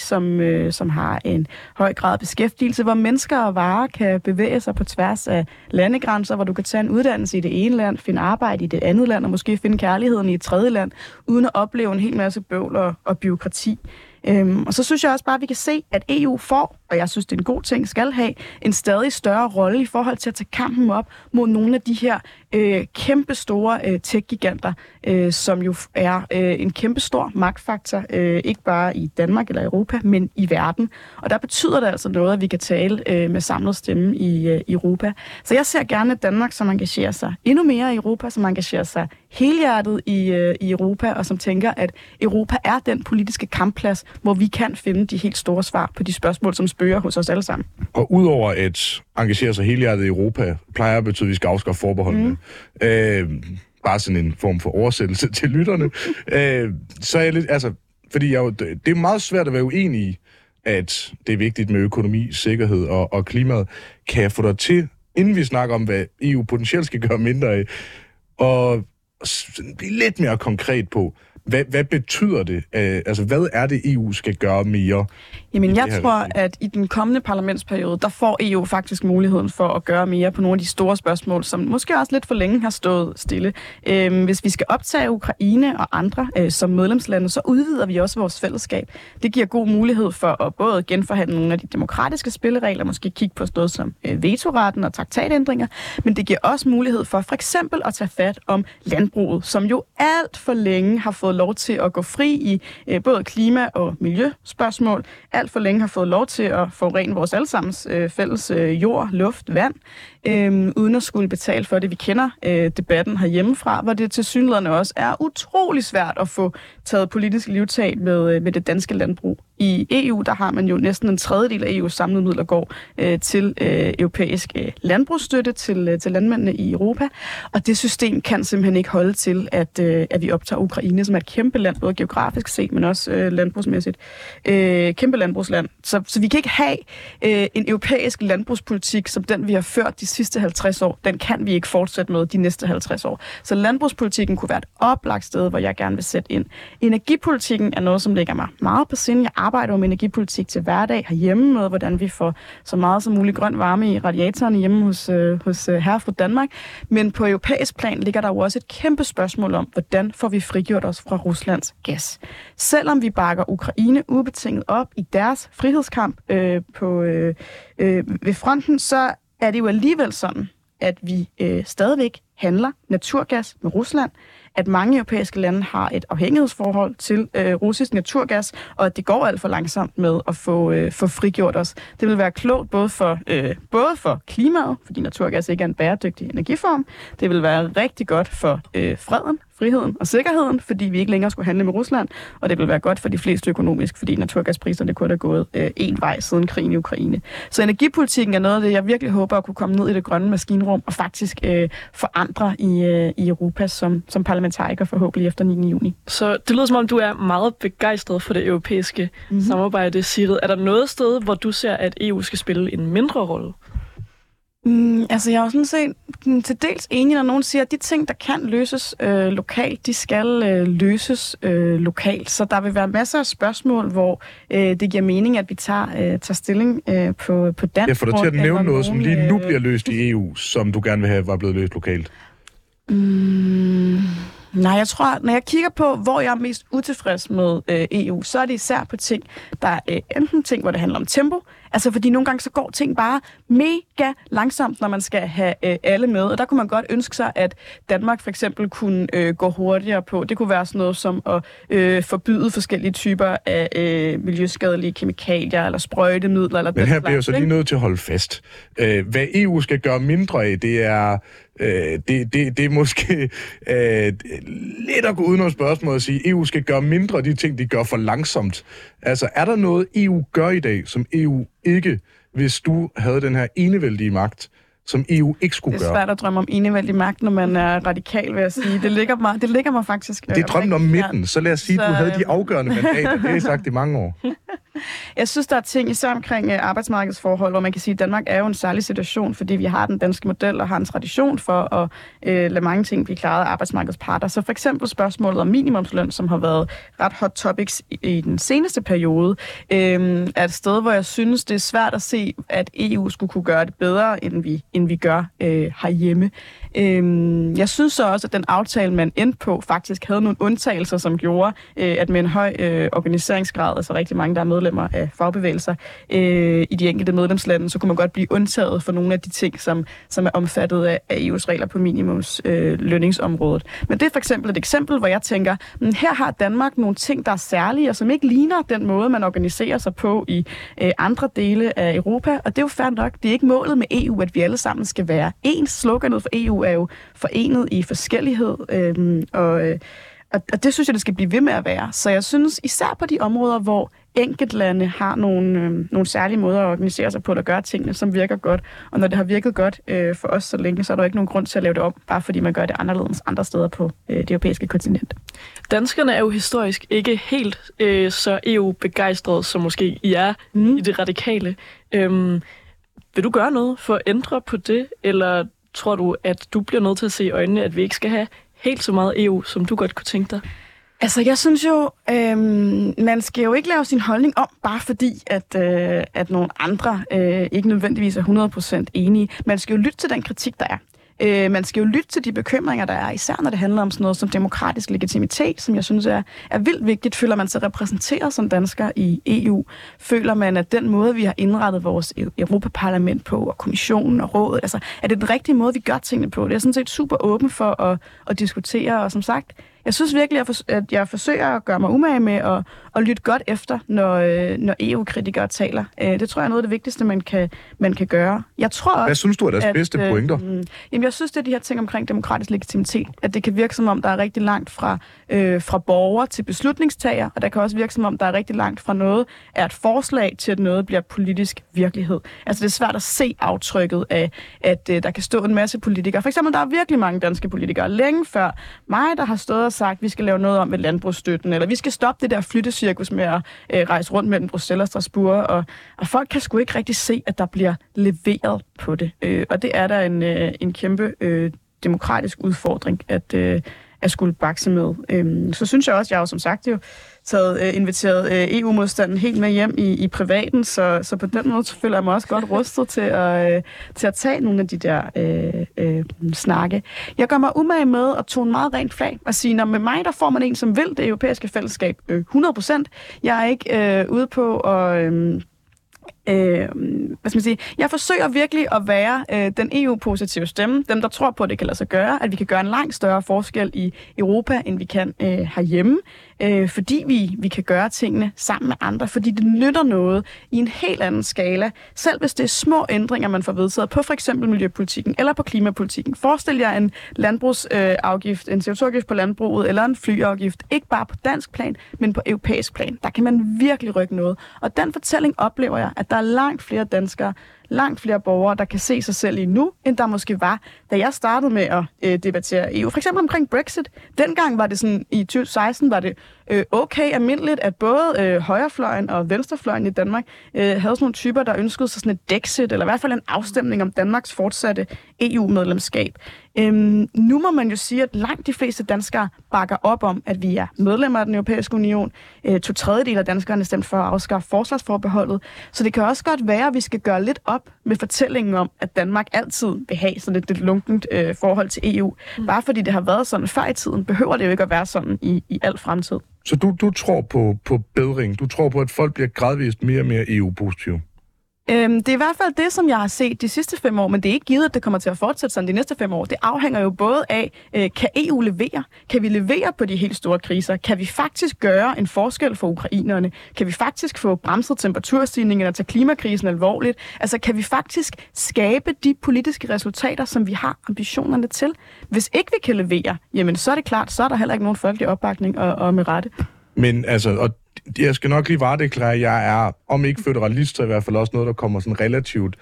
som har en høj grad af beskæftigelse, hvor mennesker og varer kan bevæge sig på tværs af landegrænser, hvor du kan tage en uddannelse i det ene land, finde arbejde i det andet land, og måske finde kærligheden i et tredje land, uden at opleve en hel masse bøvl og byråkrati. Og så synes jeg også bare, at vi kan se, at EU får, og jeg synes, det er en god ting, skal have en stadig større rolle i forhold til at tage kampen op mod nogle af de her kæmpestore tech-giganter, som jo er en kæmpestor magtfaktor, ikke bare i Danmark eller Europa, men i verden. Og der betyder det altså noget, at vi kan tale med samlet stemme i Europa. Så jeg ser gerne et Danmark, som engagerer sig endnu mere i Europa, som engagerer sig helhjertet i Europa, og som tænker, at Europa er den politiske kampplads, hvor vi kan finde de helt store svar på de spørgsmål, som spørger hos os alle sammen. Og udover at engagere sig helhjertet i Europa, plejer at betyde, at vi skal afskaffe forbeholdene. Mm. Bare sådan en form for oversættelse til lytterne. Så er jeg lidt, fordi det er meget svært at være uenig i, at det er vigtigt med økonomi, sikkerhed og klimaet. Kan jeg få dig til, inden vi snakker om, hvad EU potentielt skal gøre mindre af, og blive lidt mere konkret på, hvad betyder det? Hvad er det, EU skal gøre mere? Jamen, jeg tror, at i den kommende parlamentsperiode, der får EU faktisk muligheden for at gøre mere på nogle af de store spørgsmål, som måske også lidt for længe har stået stille. Hvis vi skal optage Ukraine og andre som medlemslande, så udvider vi også vores fællesskab. Det giver god mulighed for at både genforhandle nogle af de demokratiske spilleregler, måske kigge på noget som vetoretten og traktatændringer, men det giver også mulighed for f.eks. at tage fat om landbruget, som jo alt for længe har fået lov til at gå fri i både klima- og miljøspørgsmål, alt for længe har fået lov til at forurene vores allesammens fælles jord, luft, vand, uden at skulle betale for det. Vi kender debatten herhjemmefra, hvor det tilsyneladende også er utrolig svært at få taget politisk livtag med det danske landbrug. I EU, der har man jo næsten 1/3 af EU's samlede midler går til europæisk landbrugsstøtte til landmændene i Europa, og det system kan simpelthen ikke holde til, at vi optager Ukraine, som er et kæmpe land, både geografisk set, men også landbrugsmæssigt. Kæmpe landbrugsland. Så vi kan ikke have en europæisk landbrugspolitik, som den vi har ført de sidste 50 år. Den kan vi ikke fortsætte med de næste 50 år. Så landbrugspolitikken kunne være et oplagt sted, hvor jeg gerne vil sætte ind. Energipolitikken er noget, som ligger mig meget på sinde. Jeg arbejder om energipolitik til hverdag herhjemme med, hvordan vi får så meget som muligt grøn varme i radiatoren hjemme hos herre fra Danmark. Men på europæisk plan ligger der jo også et kæmpe spørgsmål om, hvordan får vi frigjort os fra Ruslands gas. Selvom vi bakker Ukraine ubetinget op i deres frihedskamp ved fronten, så er det jo alligevel sådan, at vi stadigvæk handler naturgas med Rusland, at mange europæiske lande har et afhængighedsforhold til russisk naturgas, og at det går alt for langsomt med at få frigjort os. Det vil være klogt både for klimaet, fordi naturgas ikke er en bæredygtig energiform. Det vil være rigtig godt for freden, friheden og sikkerheden, fordi vi ikke længere skulle handle med Rusland, og det ville være godt for de fleste økonomisk, fordi naturgaspriserne kunne have gået en vej siden krigen i Ukraine. Så energipolitikken er noget af det, jeg virkelig håber at kunne komme ned i det grønne maskinrum og faktisk forandre i Europa som parlamentariker forhåbentlig efter 9. juni. Så det lyder som om, du er meget begejstret for det europæiske samarbejde, Sigrid. Er der noget sted, hvor du ser, at EU skal spille en mindre rolle? Altså, jeg er jo sådan set til dels enig, når nogen siger, at de ting, der kan løses lokalt, de skal løses lokalt. Så der vil være masser af spørgsmål, hvor det giver mening, at vi tager stilling på dansk. Jeg får dig til at nævne noget, som lige nu bliver løst i EU, som du gerne vil have var blevet løst lokalt. Nej, jeg tror, når jeg kigger på, hvor jeg er mest utilfreds med EU, så er det især på ting, der er enten ting, hvor det handler om tempo, altså fordi nogle gange så går ting bare mega langsomt, når man skal have alle med, og der kunne man godt ønske sig, at Danmark for eksempel kunne gå hurtigere på. Det kunne være sådan noget som at forbyde forskellige typer af miljøskadelige kemikalier eller sprøjtemidler. Eller men her bliver jeg så lige nødt til at holde fast. Hvad EU skal gøre mindre af, det er... Det er måske lidt at gå udenom spørgsmålet at sige, at EU skal gøre mindre af de ting, de gør for langsomt. Altså, er der noget, EU gør i dag, som EU ikke, hvis du havde den her enevældige magt, som EU ikke skulle gøre? Det er svært at drømme om enevældig magt, når man er radikal, vil jeg sige. Det ligger mig faktisk... Det er drømmen om midten, så lad os sige, at du havde de afgørende mandater. Det har jeg sagt i mange år. Jeg synes, der er ting, især omkring arbejdsmarkedsforhold, hvor man kan sige, at Danmark er jo en særlig situation, fordi vi har den danske model og har en tradition for at lade mange ting blive klaret af arbejdsmarkedsparter. Så for eksempel spørgsmålet om minimumsløn, som har været ret hot topics i den seneste periode, er et sted, hvor jeg synes, det er svært at se, at EU skulle kunne gøre det bedre, end vi gør herhjemme. Jeg synes så også, at den aftale, man endte på, faktisk havde nogle undtagelser, som gjorde, at med en høj organiseringsgrad, altså rigtig mange, der er medlemmer af fagbevægelser i de enkelte medlemslande, så kunne man godt blive undtaget for nogle af de ting, som er omfattet af EU's regler på minimums lønningsområdet. Men det er for eksempel et eksempel, hvor jeg tænker, her har Danmark nogle ting, der er særlige, og som ikke ligner den måde, man organiserer sig på i andre dele af Europa, og det er jo fair nok. Det er ikke målet med EU, at vi alle sammen skal være ens. Sloganet for EU er jo forenet i forskellighed, og det synes jeg, det skal blive ved med at være. Så jeg synes, især på de områder, hvor enkeltlande har nogle særlige måder at organisere sig på, der gør tingene, som virker godt. Og når det har virket godt for os så længe, så er der ikke nogen grund til at lave det om, bare fordi man gør det anderledes andre steder på det europæiske kontinent. Danskerne er jo historisk ikke helt så EU-begejstrede, som måske I er i det radikale. Vil du gøre noget for at ændre på det, eller tror du, at du bliver nødt til at se i øjnene, at vi ikke skal have helt så meget EU, som du godt kunne tænke dig? Altså, jeg synes jo, man skal jo ikke lave sin holdning om, bare fordi, at nogle andre ikke nødvendigvis er 100% enige. Man skal jo lytte til den kritik, der er. Man skal jo lytte til de bekymringer, der er, især når det handler om sådan noget som demokratisk legitimitet, som jeg synes er vildt vigtigt. Føler man sig repræsenteret som dansker i EU? Føler man, at den måde, vi har indrettet vores Europaparlament på, og kommissionen og rådet, altså er det den rigtige måde, vi gør tingene på? Det er sådan set super åben for at diskutere, og som sagt, jeg synes virkelig, at jeg forsøger at gøre mig umage med at lytte godt efter, når EU-kritikere taler. Det tror jeg er noget af det vigtigste, man kan gøre. Jeg tror også, hvad synes du er deres bedste pointer? Jamen, jeg synes, det er de her ting omkring demokratisk legitimitet. At det kan virke som om, der er rigtig langt fra borger til beslutningstager, og der kan også virke som om, der er rigtig langt fra noget er et forslag til, at noget bliver politisk virkelighed. Altså, det er svært at se aftrykket af, at der kan stå en masse politikere. For eksempel, der er virkelig mange danske politikere længe før mig, der har stået og sagt, at vi skal lave noget om ved landbrugsstøtten, eller vi skal stoppe det der flyttecirkus med at rejse rundt mellem Bruxelles og Strasbourg, og folk kan sgu ikke rigtig se, at der bliver leveret på det. Og det er der en kæmpe demokratisk udfordring at skulle bakse med. Så synes jeg også, jeg har som sagt jo inviteret EU-modstanden helt med hjem i privaten, så på den måde føler jeg mig også godt rustet til at tage nogle af de der snakke. Jeg gør mig umage med at tone meget rent flag og sige, når med mig der får man en, som vil det europæiske fællesskab 100%. Jeg er ikke ude på at hvad skal man sige? Jeg forsøger virkelig at være den EU-positive stemme, dem der tror på, at det kan lade sig gøre, at vi kan gøre en langt større forskel i Europa, end vi kan herhjemme, fordi vi kan gøre tingene sammen med andre, fordi det nytter noget i en helt anden skala, selv hvis det er små ændringer, man får vedtaget på for eksempel miljøpolitikken eller på klimapolitikken. Forestil jer en landbrugsafgift, en CO2-afgift på landbruget eller en flyafgift, ikke bare på dansk plan, men på europæisk plan. Der kan man virkelig rykke noget, og den fortælling oplever jeg, at der er langt flere danskere, langt flere borgere, der kan se sig selv i nu, end der måske var, da jeg startede med at debattere EU. For eksempel omkring Brexit. Dengang var det sådan, i 2016 var det okay almindeligt, at både højrefløjen og venstrefløjen i Danmark havde sådan nogle typer, der ønskede sig sådan et Brexit, eller i hvert fald en afstemning om Danmarks fortsatte EU-medlemskab. Nu må man jo sige, at langt de fleste danskere bakker op om, at vi er medlemmer af den europæiske union. 2/3 af danskerne stemte for at afskaffe forsvarsforbeholdet. Så det kan også godt være, at vi skal gøre lidt op med fortællingen om, at Danmark altid vil have sådan et lidt lunkent forhold til EU. Bare fordi det har været sådan før i tiden, behøver det jo ikke at være sådan i al fremtid. Så du tror på bedring? Du tror på, at folk bliver gradvist mere og mere EU-positive? Det er i hvert fald det, som jeg har set de sidste 5 år, men det er ikke givet, at det kommer til at fortsætte sådan de næste 5 år. Det afhænger jo både af, kan EU levere? Kan vi levere på de helt store kriser? Kan vi faktisk gøre en forskel for ukrainerne? Kan vi faktisk få bremset temperaturstigningen og tage klimakrisen alvorligt? Altså, kan vi faktisk skabe de politiske resultater, som vi har ambitionerne til? Hvis ikke vi kan levere, jamen så er det klart, så er der heller ikke nogen folkelig opbakning og med rette. Men altså... Og jeg skal nok lige varedeklare, at jeg er, om ikke føderalist, så i hvert fald også noget, der kommer sådan relativt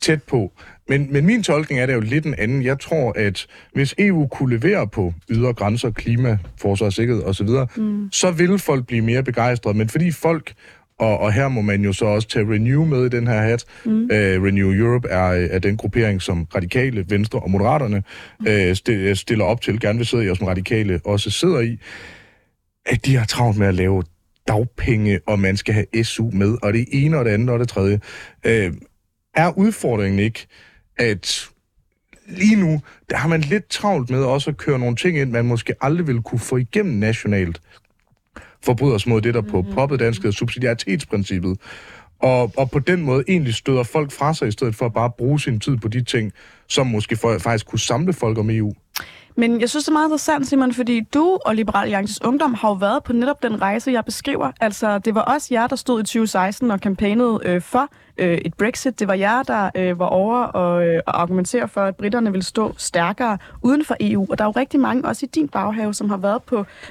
tæt på. Men min tolkning er det jo lidt en anden. Jeg tror, at hvis EU kunne levere på ydre grænser, klima, forsvar, sikkerhed osv., så ville folk blive mere begejstrede. Men fordi folk, og her må man jo så også tage Renew med i den her hat. Renew Europe er den gruppering, som Radikale, Venstre og Moderaterne stiller op til, gerne vil sidde i, og som Radikale også sidder i, at de har travlt med at lave dagpenge, og man skal have SU med, og det ene, og det andet, og det tredje. Er udfordringen ikke, at lige nu, der har man lidt travlt med også at køre nogle ting ind, man måske aldrig ville kunne få igennem nationalt, forbryder os mod det, der på poppet dansk hedder subsidiaritetsprincippet, og på den måde egentlig støder folk fra sig, i stedet for at bare bruge sin tid på de ting, som måske faktisk kunne samle folk om EU. Men jeg synes, det er meget interessant, Simon, fordi du og Liberal Alliances Ungdom har jo været på netop den rejse, jeg beskriver. Altså, det var også jer, der stod i 2016 og kampagnede for et Brexit. Det var jer, der var over og argumentere for, at britterne ville stå stærkere uden for EU. Og der er jo rigtig mange, også i din baghave, som har været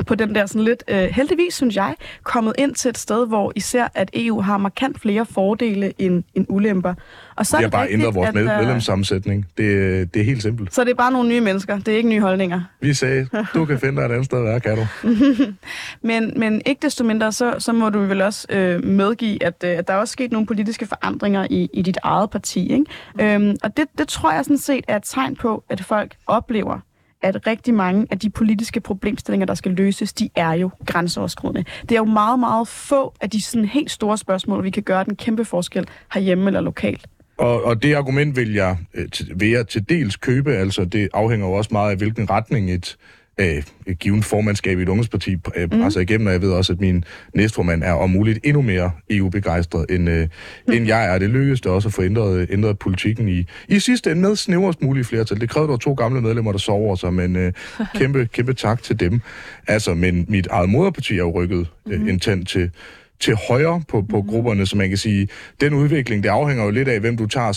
på den der sådan lidt, heldigvis synes jeg, kommet ind til et sted, hvor især at EU har markant flere fordele end ulemper. Og så vi har bare ændret vores medlemssammensætning. Det er helt simpelt. Så det er bare nogle nye mennesker, det er ikke nye holdninger. Vi sagde, du kan finde dig et andet sted at være, kan du? men ikke desto mindre, så må du vel også medgive, at der er også sket nogle politiske forandringer i dit eget parti, ikke? Og det tror jeg sådan set er et tegn på, at folk oplever, at rigtig mange af de politiske problemstillinger, der skal løses, de er jo grænseoverskridende. Det er jo meget, meget få af de sådan helt store spørgsmål, vi kan gøre den kæmpe forskel herhjemme eller lokalt. Og det argument vil jeg til dels købe, altså det afhænger jo også meget af, hvilken retning et givet formandskab i et ungdomsparti presser igennem, og jeg ved også, at min næstformand er om muligt endnu mere EU-begejstret, end jeg er. Det lykkedes også at få ændret politikken i sidste ende med snævrest mulige flertal. Det krævede 2 gamle medlemmer, der sover sig, men kæmpe, kæmpe tak til dem. Altså, men mit eget moderparti er jo rykket en tand til højre på grupperne, som man kan sige. Den udvikling, det afhænger jo lidt af, hvem du tager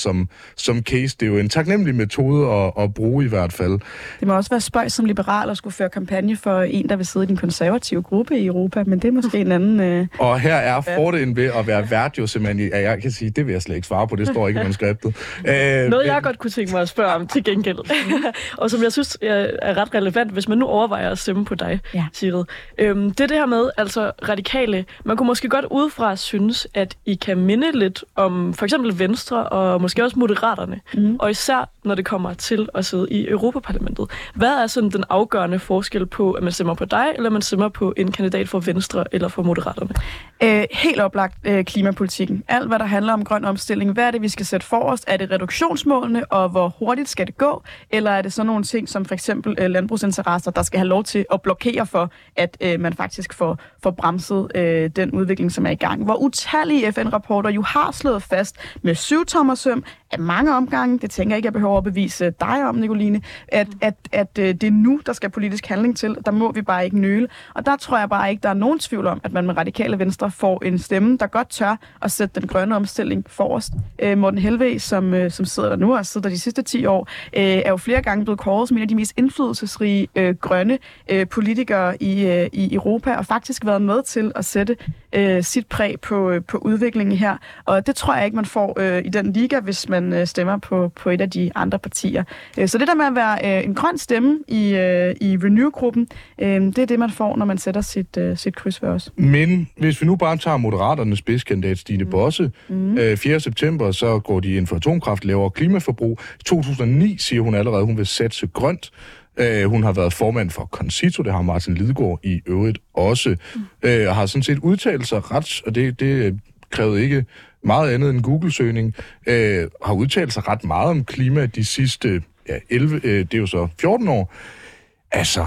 som case. Det er jo en taknemmelig metode at bruge i hvert fald. Det må også være spøjs som liberal at skulle føre kampagne for en, der vil sidde i den konservative gruppe i Europa, men det er måske en anden... Og her er fordelen ved at være vært jo simpelthen... Ja, jeg kan sige, det vil jeg slet ikke svare på, det står ikke i manuskriptet. Noget, jeg godt kunne tænke mig at spørge om til gengæld, og som jeg synes er ret relevant, hvis man nu overvejer at stemme på dig, ja. Sigrid. Det her med, altså radikale, man kunne måske godt udefra synes, at I kan minde lidt om for eksempel Venstre og måske også Moderaterne, og især når det kommer til at sidde i Europaparlamentet. Hvad er sådan den afgørende forskel på, at man stemmer på dig, eller man stemmer på en kandidat for Venstre eller for Moderaterne? Helt oplagt klimapolitikken. Alt, hvad der handler om grøn omstilling. Hvad er det, vi skal sætte forrest? Er det reduktionsmålene, og hvor hurtigt skal det gå? Eller er det sådan nogle ting, som for eksempel landbrugsinteresser, der skal have lov til at blokere for, at man faktisk får bremset den udvikling, udvikling, som er i gang, hvor utallige FN-rapporter jo har slået fast med 7-tommersøm af mange omgange, det tænker jeg ikke, jeg behøver at bevise dig om, Nikoline, at det er nu, der skal politisk handling til, der må vi bare ikke nøle. Og der tror jeg bare ikke, der er nogen tvivl om, at man med Radikale Venstre får en stemme, der godt tør at sætte den grønne omstilling forrest. Morten Helveg, som sidder der nu og sidder der de sidste 10 år, er jo flere gange blevet kåret som en af de mest indflydelsesrige grønne politikere i Europa, og faktisk været med til at sætte sit præg på udviklingen her. Og det tror jeg ikke, man får i den liga, hvis man stemmer på et af de andre partier. Så det der med at være en grøn stemme i Renew-gruppen, det er det, man får, når man sætter sit kryds ved os. Men hvis vi nu bare tager Moderaternes spidskandidat Stine Bosse, 4. september, så går de ind for atomkraft, laver klimaforbrug. I 2009 siger hun allerede, hun vil satse grønt. Hun har været formand for Concito, det har Martin Lidegaard i øvrigt også, og har sådan set udtalt sig ret, og det krævede ikke meget andet end Google-søgning, har udtalt sig ret meget om klima de sidste 14 år. Altså,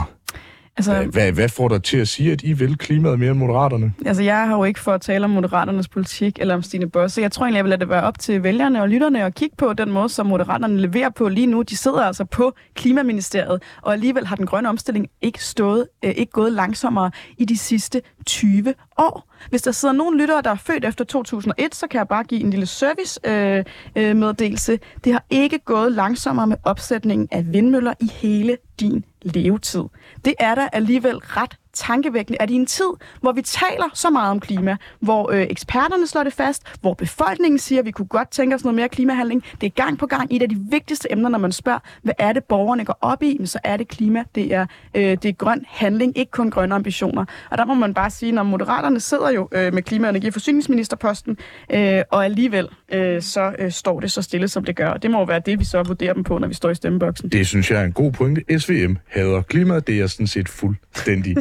hvad får dig til at sige, at I vil klimaet mere end Moderaterne? Altså, jeg har jo ikke for at tale om Moderaternes politik eller om Stine Bosse. Jeg tror egentlig, jeg vil lade det være op til vælgerne og lytterne at kigge på den måde, som Moderaterne leverer på lige nu. De sidder altså på Klimaministeriet, og alligevel har den grønne omstilling ikke gået langsommere i de sidste 20 år. Hvis der sidder nogen lyttere, der er født efter 2001, så kan jeg bare give en lille servicemeddelelse. Det har ikke gået langsommere med opsætningen af vindmøller i hele din levetid. Det er da alligevel ret tankevækkende, at i en tid, hvor vi taler så meget om klima, hvor eksperterne slår det fast, hvor befolkningen siger, at vi kunne godt tænke os noget mere klimahandling, det er gang på gang et af de vigtigste emner, når man spørger, hvad er det, borgerne går op i, så er det klima, det er grøn handling, ikke kun grønne ambitioner. Og der må man bare sige, når Moderaterne sidder jo med klima- og energiforsyningsministerposten, og alligevel så står det så stille, som det gør. Det må jo være det, vi så vurderer dem på, når vi står i stemmeboksen. Det synes jeg er en god pointe. SVM hader klimaet, det er jeg sådan set fuldstændig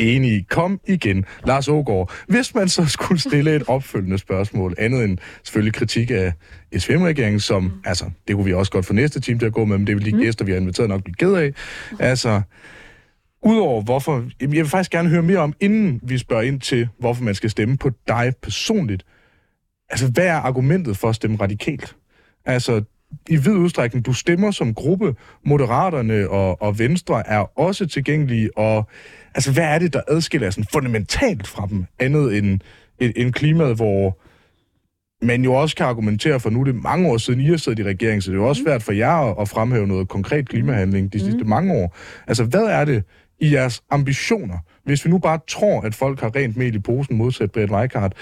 enige. Kom igen, Lars Aagaard. Hvis man så skulle stille et opfølgende spørgsmål, andet end selvfølgelig kritik af SVM-regeringen, som, altså, det kunne vi også godt for næste time til at gå med, men det vil de gæster, vi har inviteret, nok blive ked af. Altså, udover hvorfor, jeg vil faktisk gerne høre mere om, inden vi spørger ind til, hvorfor man skal stemme på dig personligt. Altså, hvad er argumentet for at stemme radikalt? Altså, i vid udstrækning, du stemmer som gruppe, Moderaterne og Venstre er også tilgængelige, og altså, hvad er det, der adskiller sådan fundamentalt fra dem, andet end klimaet, hvor man jo også kan argumentere for, nu det mange år siden, I har siddet i regeringen, så det er jo også svært for jer at fremhæve noget konkret klimahandling de sidste mange år. Altså, hvad er det i jeres ambitioner, hvis vi nu bare tror, at folk har rent mel i posen modsat Britt Weikart?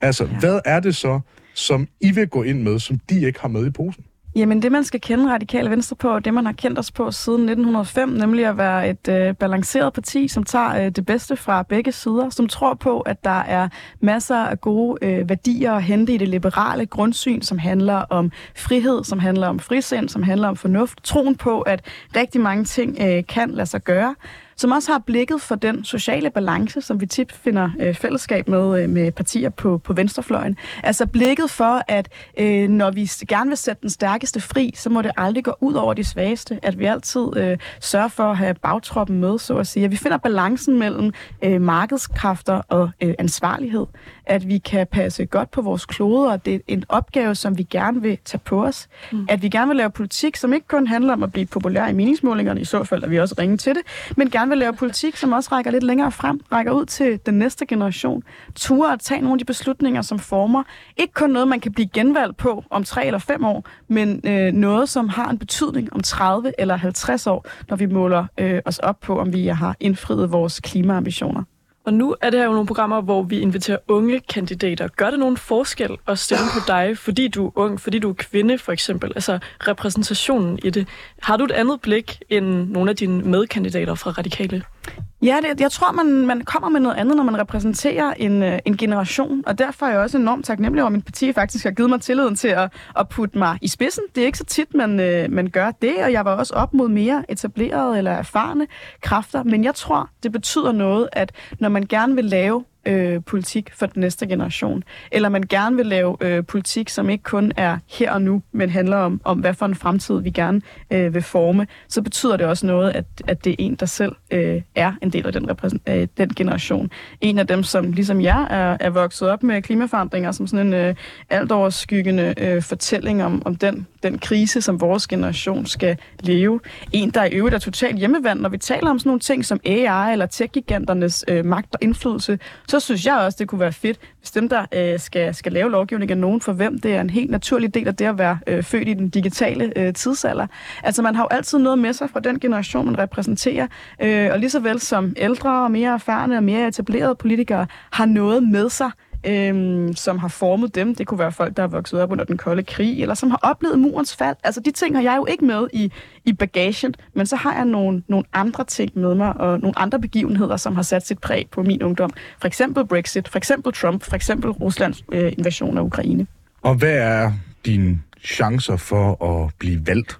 Altså, hvad er det så, som I vil gå ind med, som de ikke har med i posen? Jamen det, man skal kende Radikale Venstre på, og det, man har kendt os på siden 1905, nemlig at være et balanceret parti, som tager det bedste fra begge sider, som tror på, at der er masser af gode værdier at hente i det liberale grundsyn, som handler om frihed, som handler om frisind, som handler om fornuft, troen på, at rigtig mange ting kan lade sig gøre, som også har blikket for den sociale balance, som vi tit finder fællesskab med partier på venstrefløjen. Altså blikket for, at når vi gerne vil sætte den stærkeste fri, så må det aldrig gå ud over de svageste. At vi altid sørger for at have bagtroppen med, så at sige. At vi finder balancen mellem markedskræfter og ansvarlighed. At vi kan passe godt på vores klode, og det er en opgave, som vi gerne vil tage på os. At vi gerne vil lave politik, som ikke kun handler om at blive populær i meningsmålingerne, i så fald er vi også ringe til det, men gerne vil lave politik, som også rækker lidt længere frem, rækker ud til den næste generation. Ture at tage nogle af de beslutninger, som former. Ikke kun noget, man kan blive genvalgt på om 3 eller 5 år, men noget, som har en betydning om 30 eller 50 år, når vi måler os op på, om vi har indfriet vores klimaambitioner. Og nu er det her jo nogle programmer, hvor vi inviterer unge kandidater. Gør det nogen forskel at stemme på dig, fordi du er ung, fordi du er kvinde for eksempel? Altså repræsentationen i det. Har du et andet blik end nogle af dine medkandidater fra Radikale? Ja, jeg tror, man kommer med noget andet, når man repræsenterer en generation, og derfor er jeg også enormt taknemmelig over, at mit parti faktisk har givet mig tilliden til at putte mig i spidsen. Det er ikke så tit, man gør det, og jeg var også op mod mere etablerede eller erfarne kræfter, men jeg tror, det betyder noget, at når man gerne vil lave politik for den næste generation. Eller man gerne vil lave politik, som ikke kun er her og nu, men handler om hvad for en fremtid vi gerne vil forme, så betyder det også noget, at det er en, der selv er en del af den generation. En af dem, som ligesom jeg er vokset op med klimaforandringer, som sådan en altoverskyggende fortælling om den krise, som vores generation skal leve. En, der i øvrigt er totalt hjemmevand, når vi taler om sådan nogle ting som AI eller tech-giganternes magt og indflydelse, så synes jeg også, det kunne være fedt, hvis dem, der skal lave lovgivning, er nogen for hvem det er en helt naturlig del af det at være født i den digitale tidsalder. Altså, man har jo altid noget med sig fra den generation, man repræsenterer, og lige så vel som ældre og mere erfarne og mere etablerede politikere har noget med sig, som har formet dem. Det kunne være folk, der er vokset op under den kolde krig, eller som har oplevet murens fald. Altså, de ting har jeg jo ikke med i bagagen, men så har jeg nogle andre ting med mig, og nogle andre begivenheder, som har sat sit præg på min ungdom. For eksempel Brexit, for eksempel Trump, for eksempel Ruslands invasion af Ukraine. Og hvad er dine chancer for at blive valgt?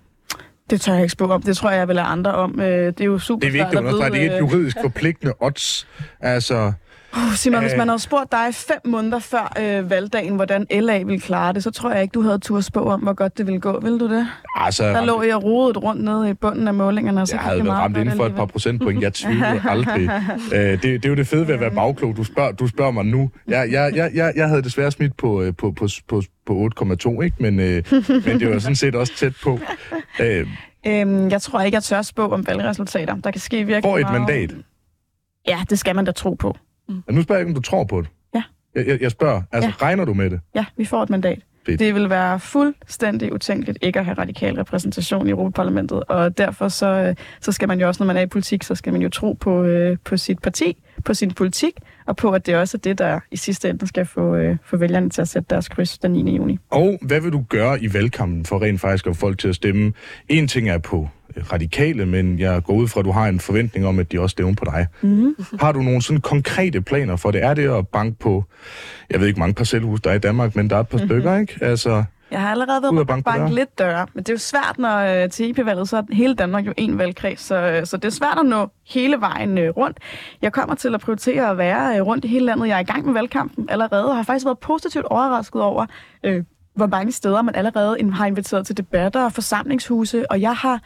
Det tør jeg ikke spå om. Det tror jeg, jeg vil lade andre om. Det er jo super. Det er vigtigt at understrege. Det er et juridisk forpligtende odds. Altså... Simon, hvis man havde spurgt dig 5 måneder før valgdagen, hvordan LA ville klare det, så tror jeg ikke, du havde tur spå om, hvor godt det ville gå. Vil du det? Altså, der lå jeg rodet rundt nede i bunden af målingerne. Og så jeg havde været ramt inden for et par procentpoint. Jeg tvivlede aldrig. Det er jo det fede ved at være bagklog. Du spørger mig nu. Jeg havde desværre smidt på 8,2, ikke? Men det var sådan set også tæt på. Jeg tror ikke, jeg tør spå om valgresultater. Der kan ske virkelig meget. Får et mandat? Ja, det skal man da tro på. Mm. Nu spørger jeg ikke, om du tror på det. Ja. Jeg spørger, altså regner du med det? Ja, vi får et mandat. Fedt. Det vil være fuldstændig utænkeligt ikke at have radikal repræsentation i Europaparlamentet, og derfor så skal man jo også, når man er i politik, så skal man jo tro på sit parti, på sin politik, og på, at det også er det, der i sidste ende skal få vælgerne til at sætte deres kryds den 9. juni. Og hvad vil du gøre i valgkampen for rent faktisk at få folk til at stemme? En ting er på radikale, men jeg går ud fra, at du har en forventning om, at de også stemmer på dig. Mm. Har du nogle sådan konkrete planer for det? Er det at banke på, jeg ved ikke, mange parcelhus der er i Danmark, men der er et par stykker, ikke? Altså... Jeg har allerede været på at banke lidt døre, men det er jo svært, når til EP-valget, så er hele Danmark jo en valgkreds, så det er svært at nå hele vejen rundt. Jeg kommer til at prioritere at være rundt i hele landet. Jeg er i gang med valgkampen allerede, og har faktisk været positivt overrasket over, hvor mange steder man allerede har inviteret til debatter og forsamlingshuse, og jeg har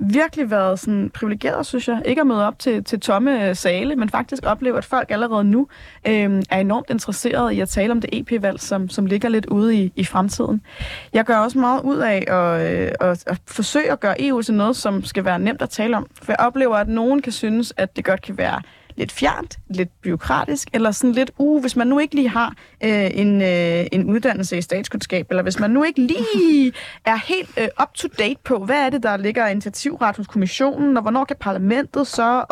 virkelig været sådan privilegeret, synes jeg, ikke at møde op til tomme sale, men faktisk opleve, at folk allerede nu er enormt interesserede i at tale om det EP-valg, som ligger lidt ude i fremtiden. Jeg gør også meget ud af at forsøge at gøre EU til noget, som skal være nemt at tale om, for jeg oplever, at nogen kan synes, at det godt kan være lidt fjernt, lidt bureaukratisk, eller sådan lidt, hvis man nu ikke lige har en uddannelse i statskundskab, eller hvis man nu ikke lige er helt up-to-date på, hvad er det, der ligger initiativret hos kommissionen, og hvornår kan parlamentet så,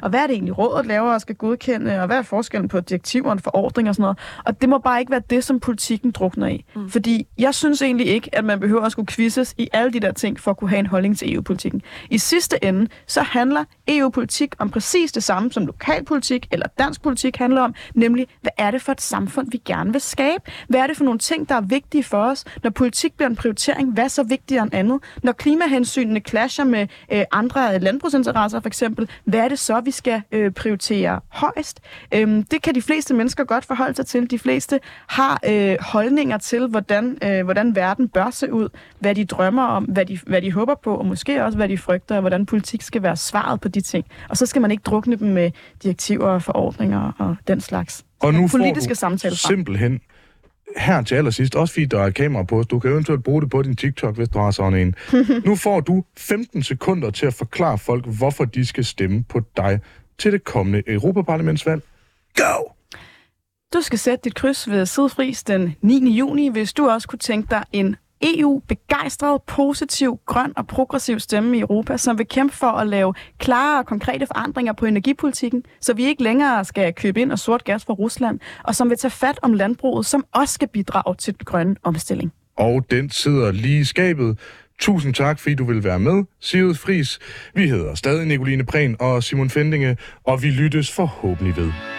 og hvad er det egentlig rådet laver og skal godkende, og hvad er forskellen på direktiver og forordning og sådan noget. Og det må bare ikke være det, som politikken drukner i. Mm. Fordi jeg synes egentlig ikke, at man behøver at skulle quizzes i alle de der ting, for at kunne have en holdning til EU-politikken. I sidste ende, så handler EU-politik om præcis det samme, som lokalpolitik eller dansk politik handler om, nemlig, hvad er det for et samfund, vi gerne vil skabe? Hvad er det for nogle ting, der er vigtige for os? Når politik bliver en prioritering, hvad er så vigtigere end andet? Når klimahensynene clasher med andre landbrugsinteresser for eksempel, hvad er det så, vi skal prioritere højst? Det kan de fleste mennesker godt forholde sig til. De fleste har holdninger til, hvordan verden bør se ud, hvad de drømmer om, hvad de håber på, og måske også, hvad de frygter, og hvordan politik skal være svaret på de ting. Og så skal man ikke drukne dem med direktiver og forordninger og den slags. Og nu får du simpelthen her til allersidst, også fordi der er kamera på os, du kan eventuelt bruge det på din TikTok, hvis du har sådan en. Nu får du 15 sekunder til at forklare folk, hvorfor de skal stemme på dig til det kommende Europaparlamentsvalg. Go! Du skal sætte dit kryds ved Sigrid Friis den 9. juni, hvis du også kunne tænke dig en EU-begejstret, positiv, grøn og progressiv stemme i Europa, som vil kæmpe for at lave klare og konkrete forandringer på energipolitikken, så vi ikke længere skal købe ind og sort gas fra Rusland, og som vil tage fat om landbruget, som også skal bidrage til den grønne omstilling. Og den sidder lige i skabet. Tusind tak, fordi du vil være med, Sigrid Friis. Vi hedder stadig Nikoline Prehn og Simon Fendinge, og vi lyttes forhåbentlig ved.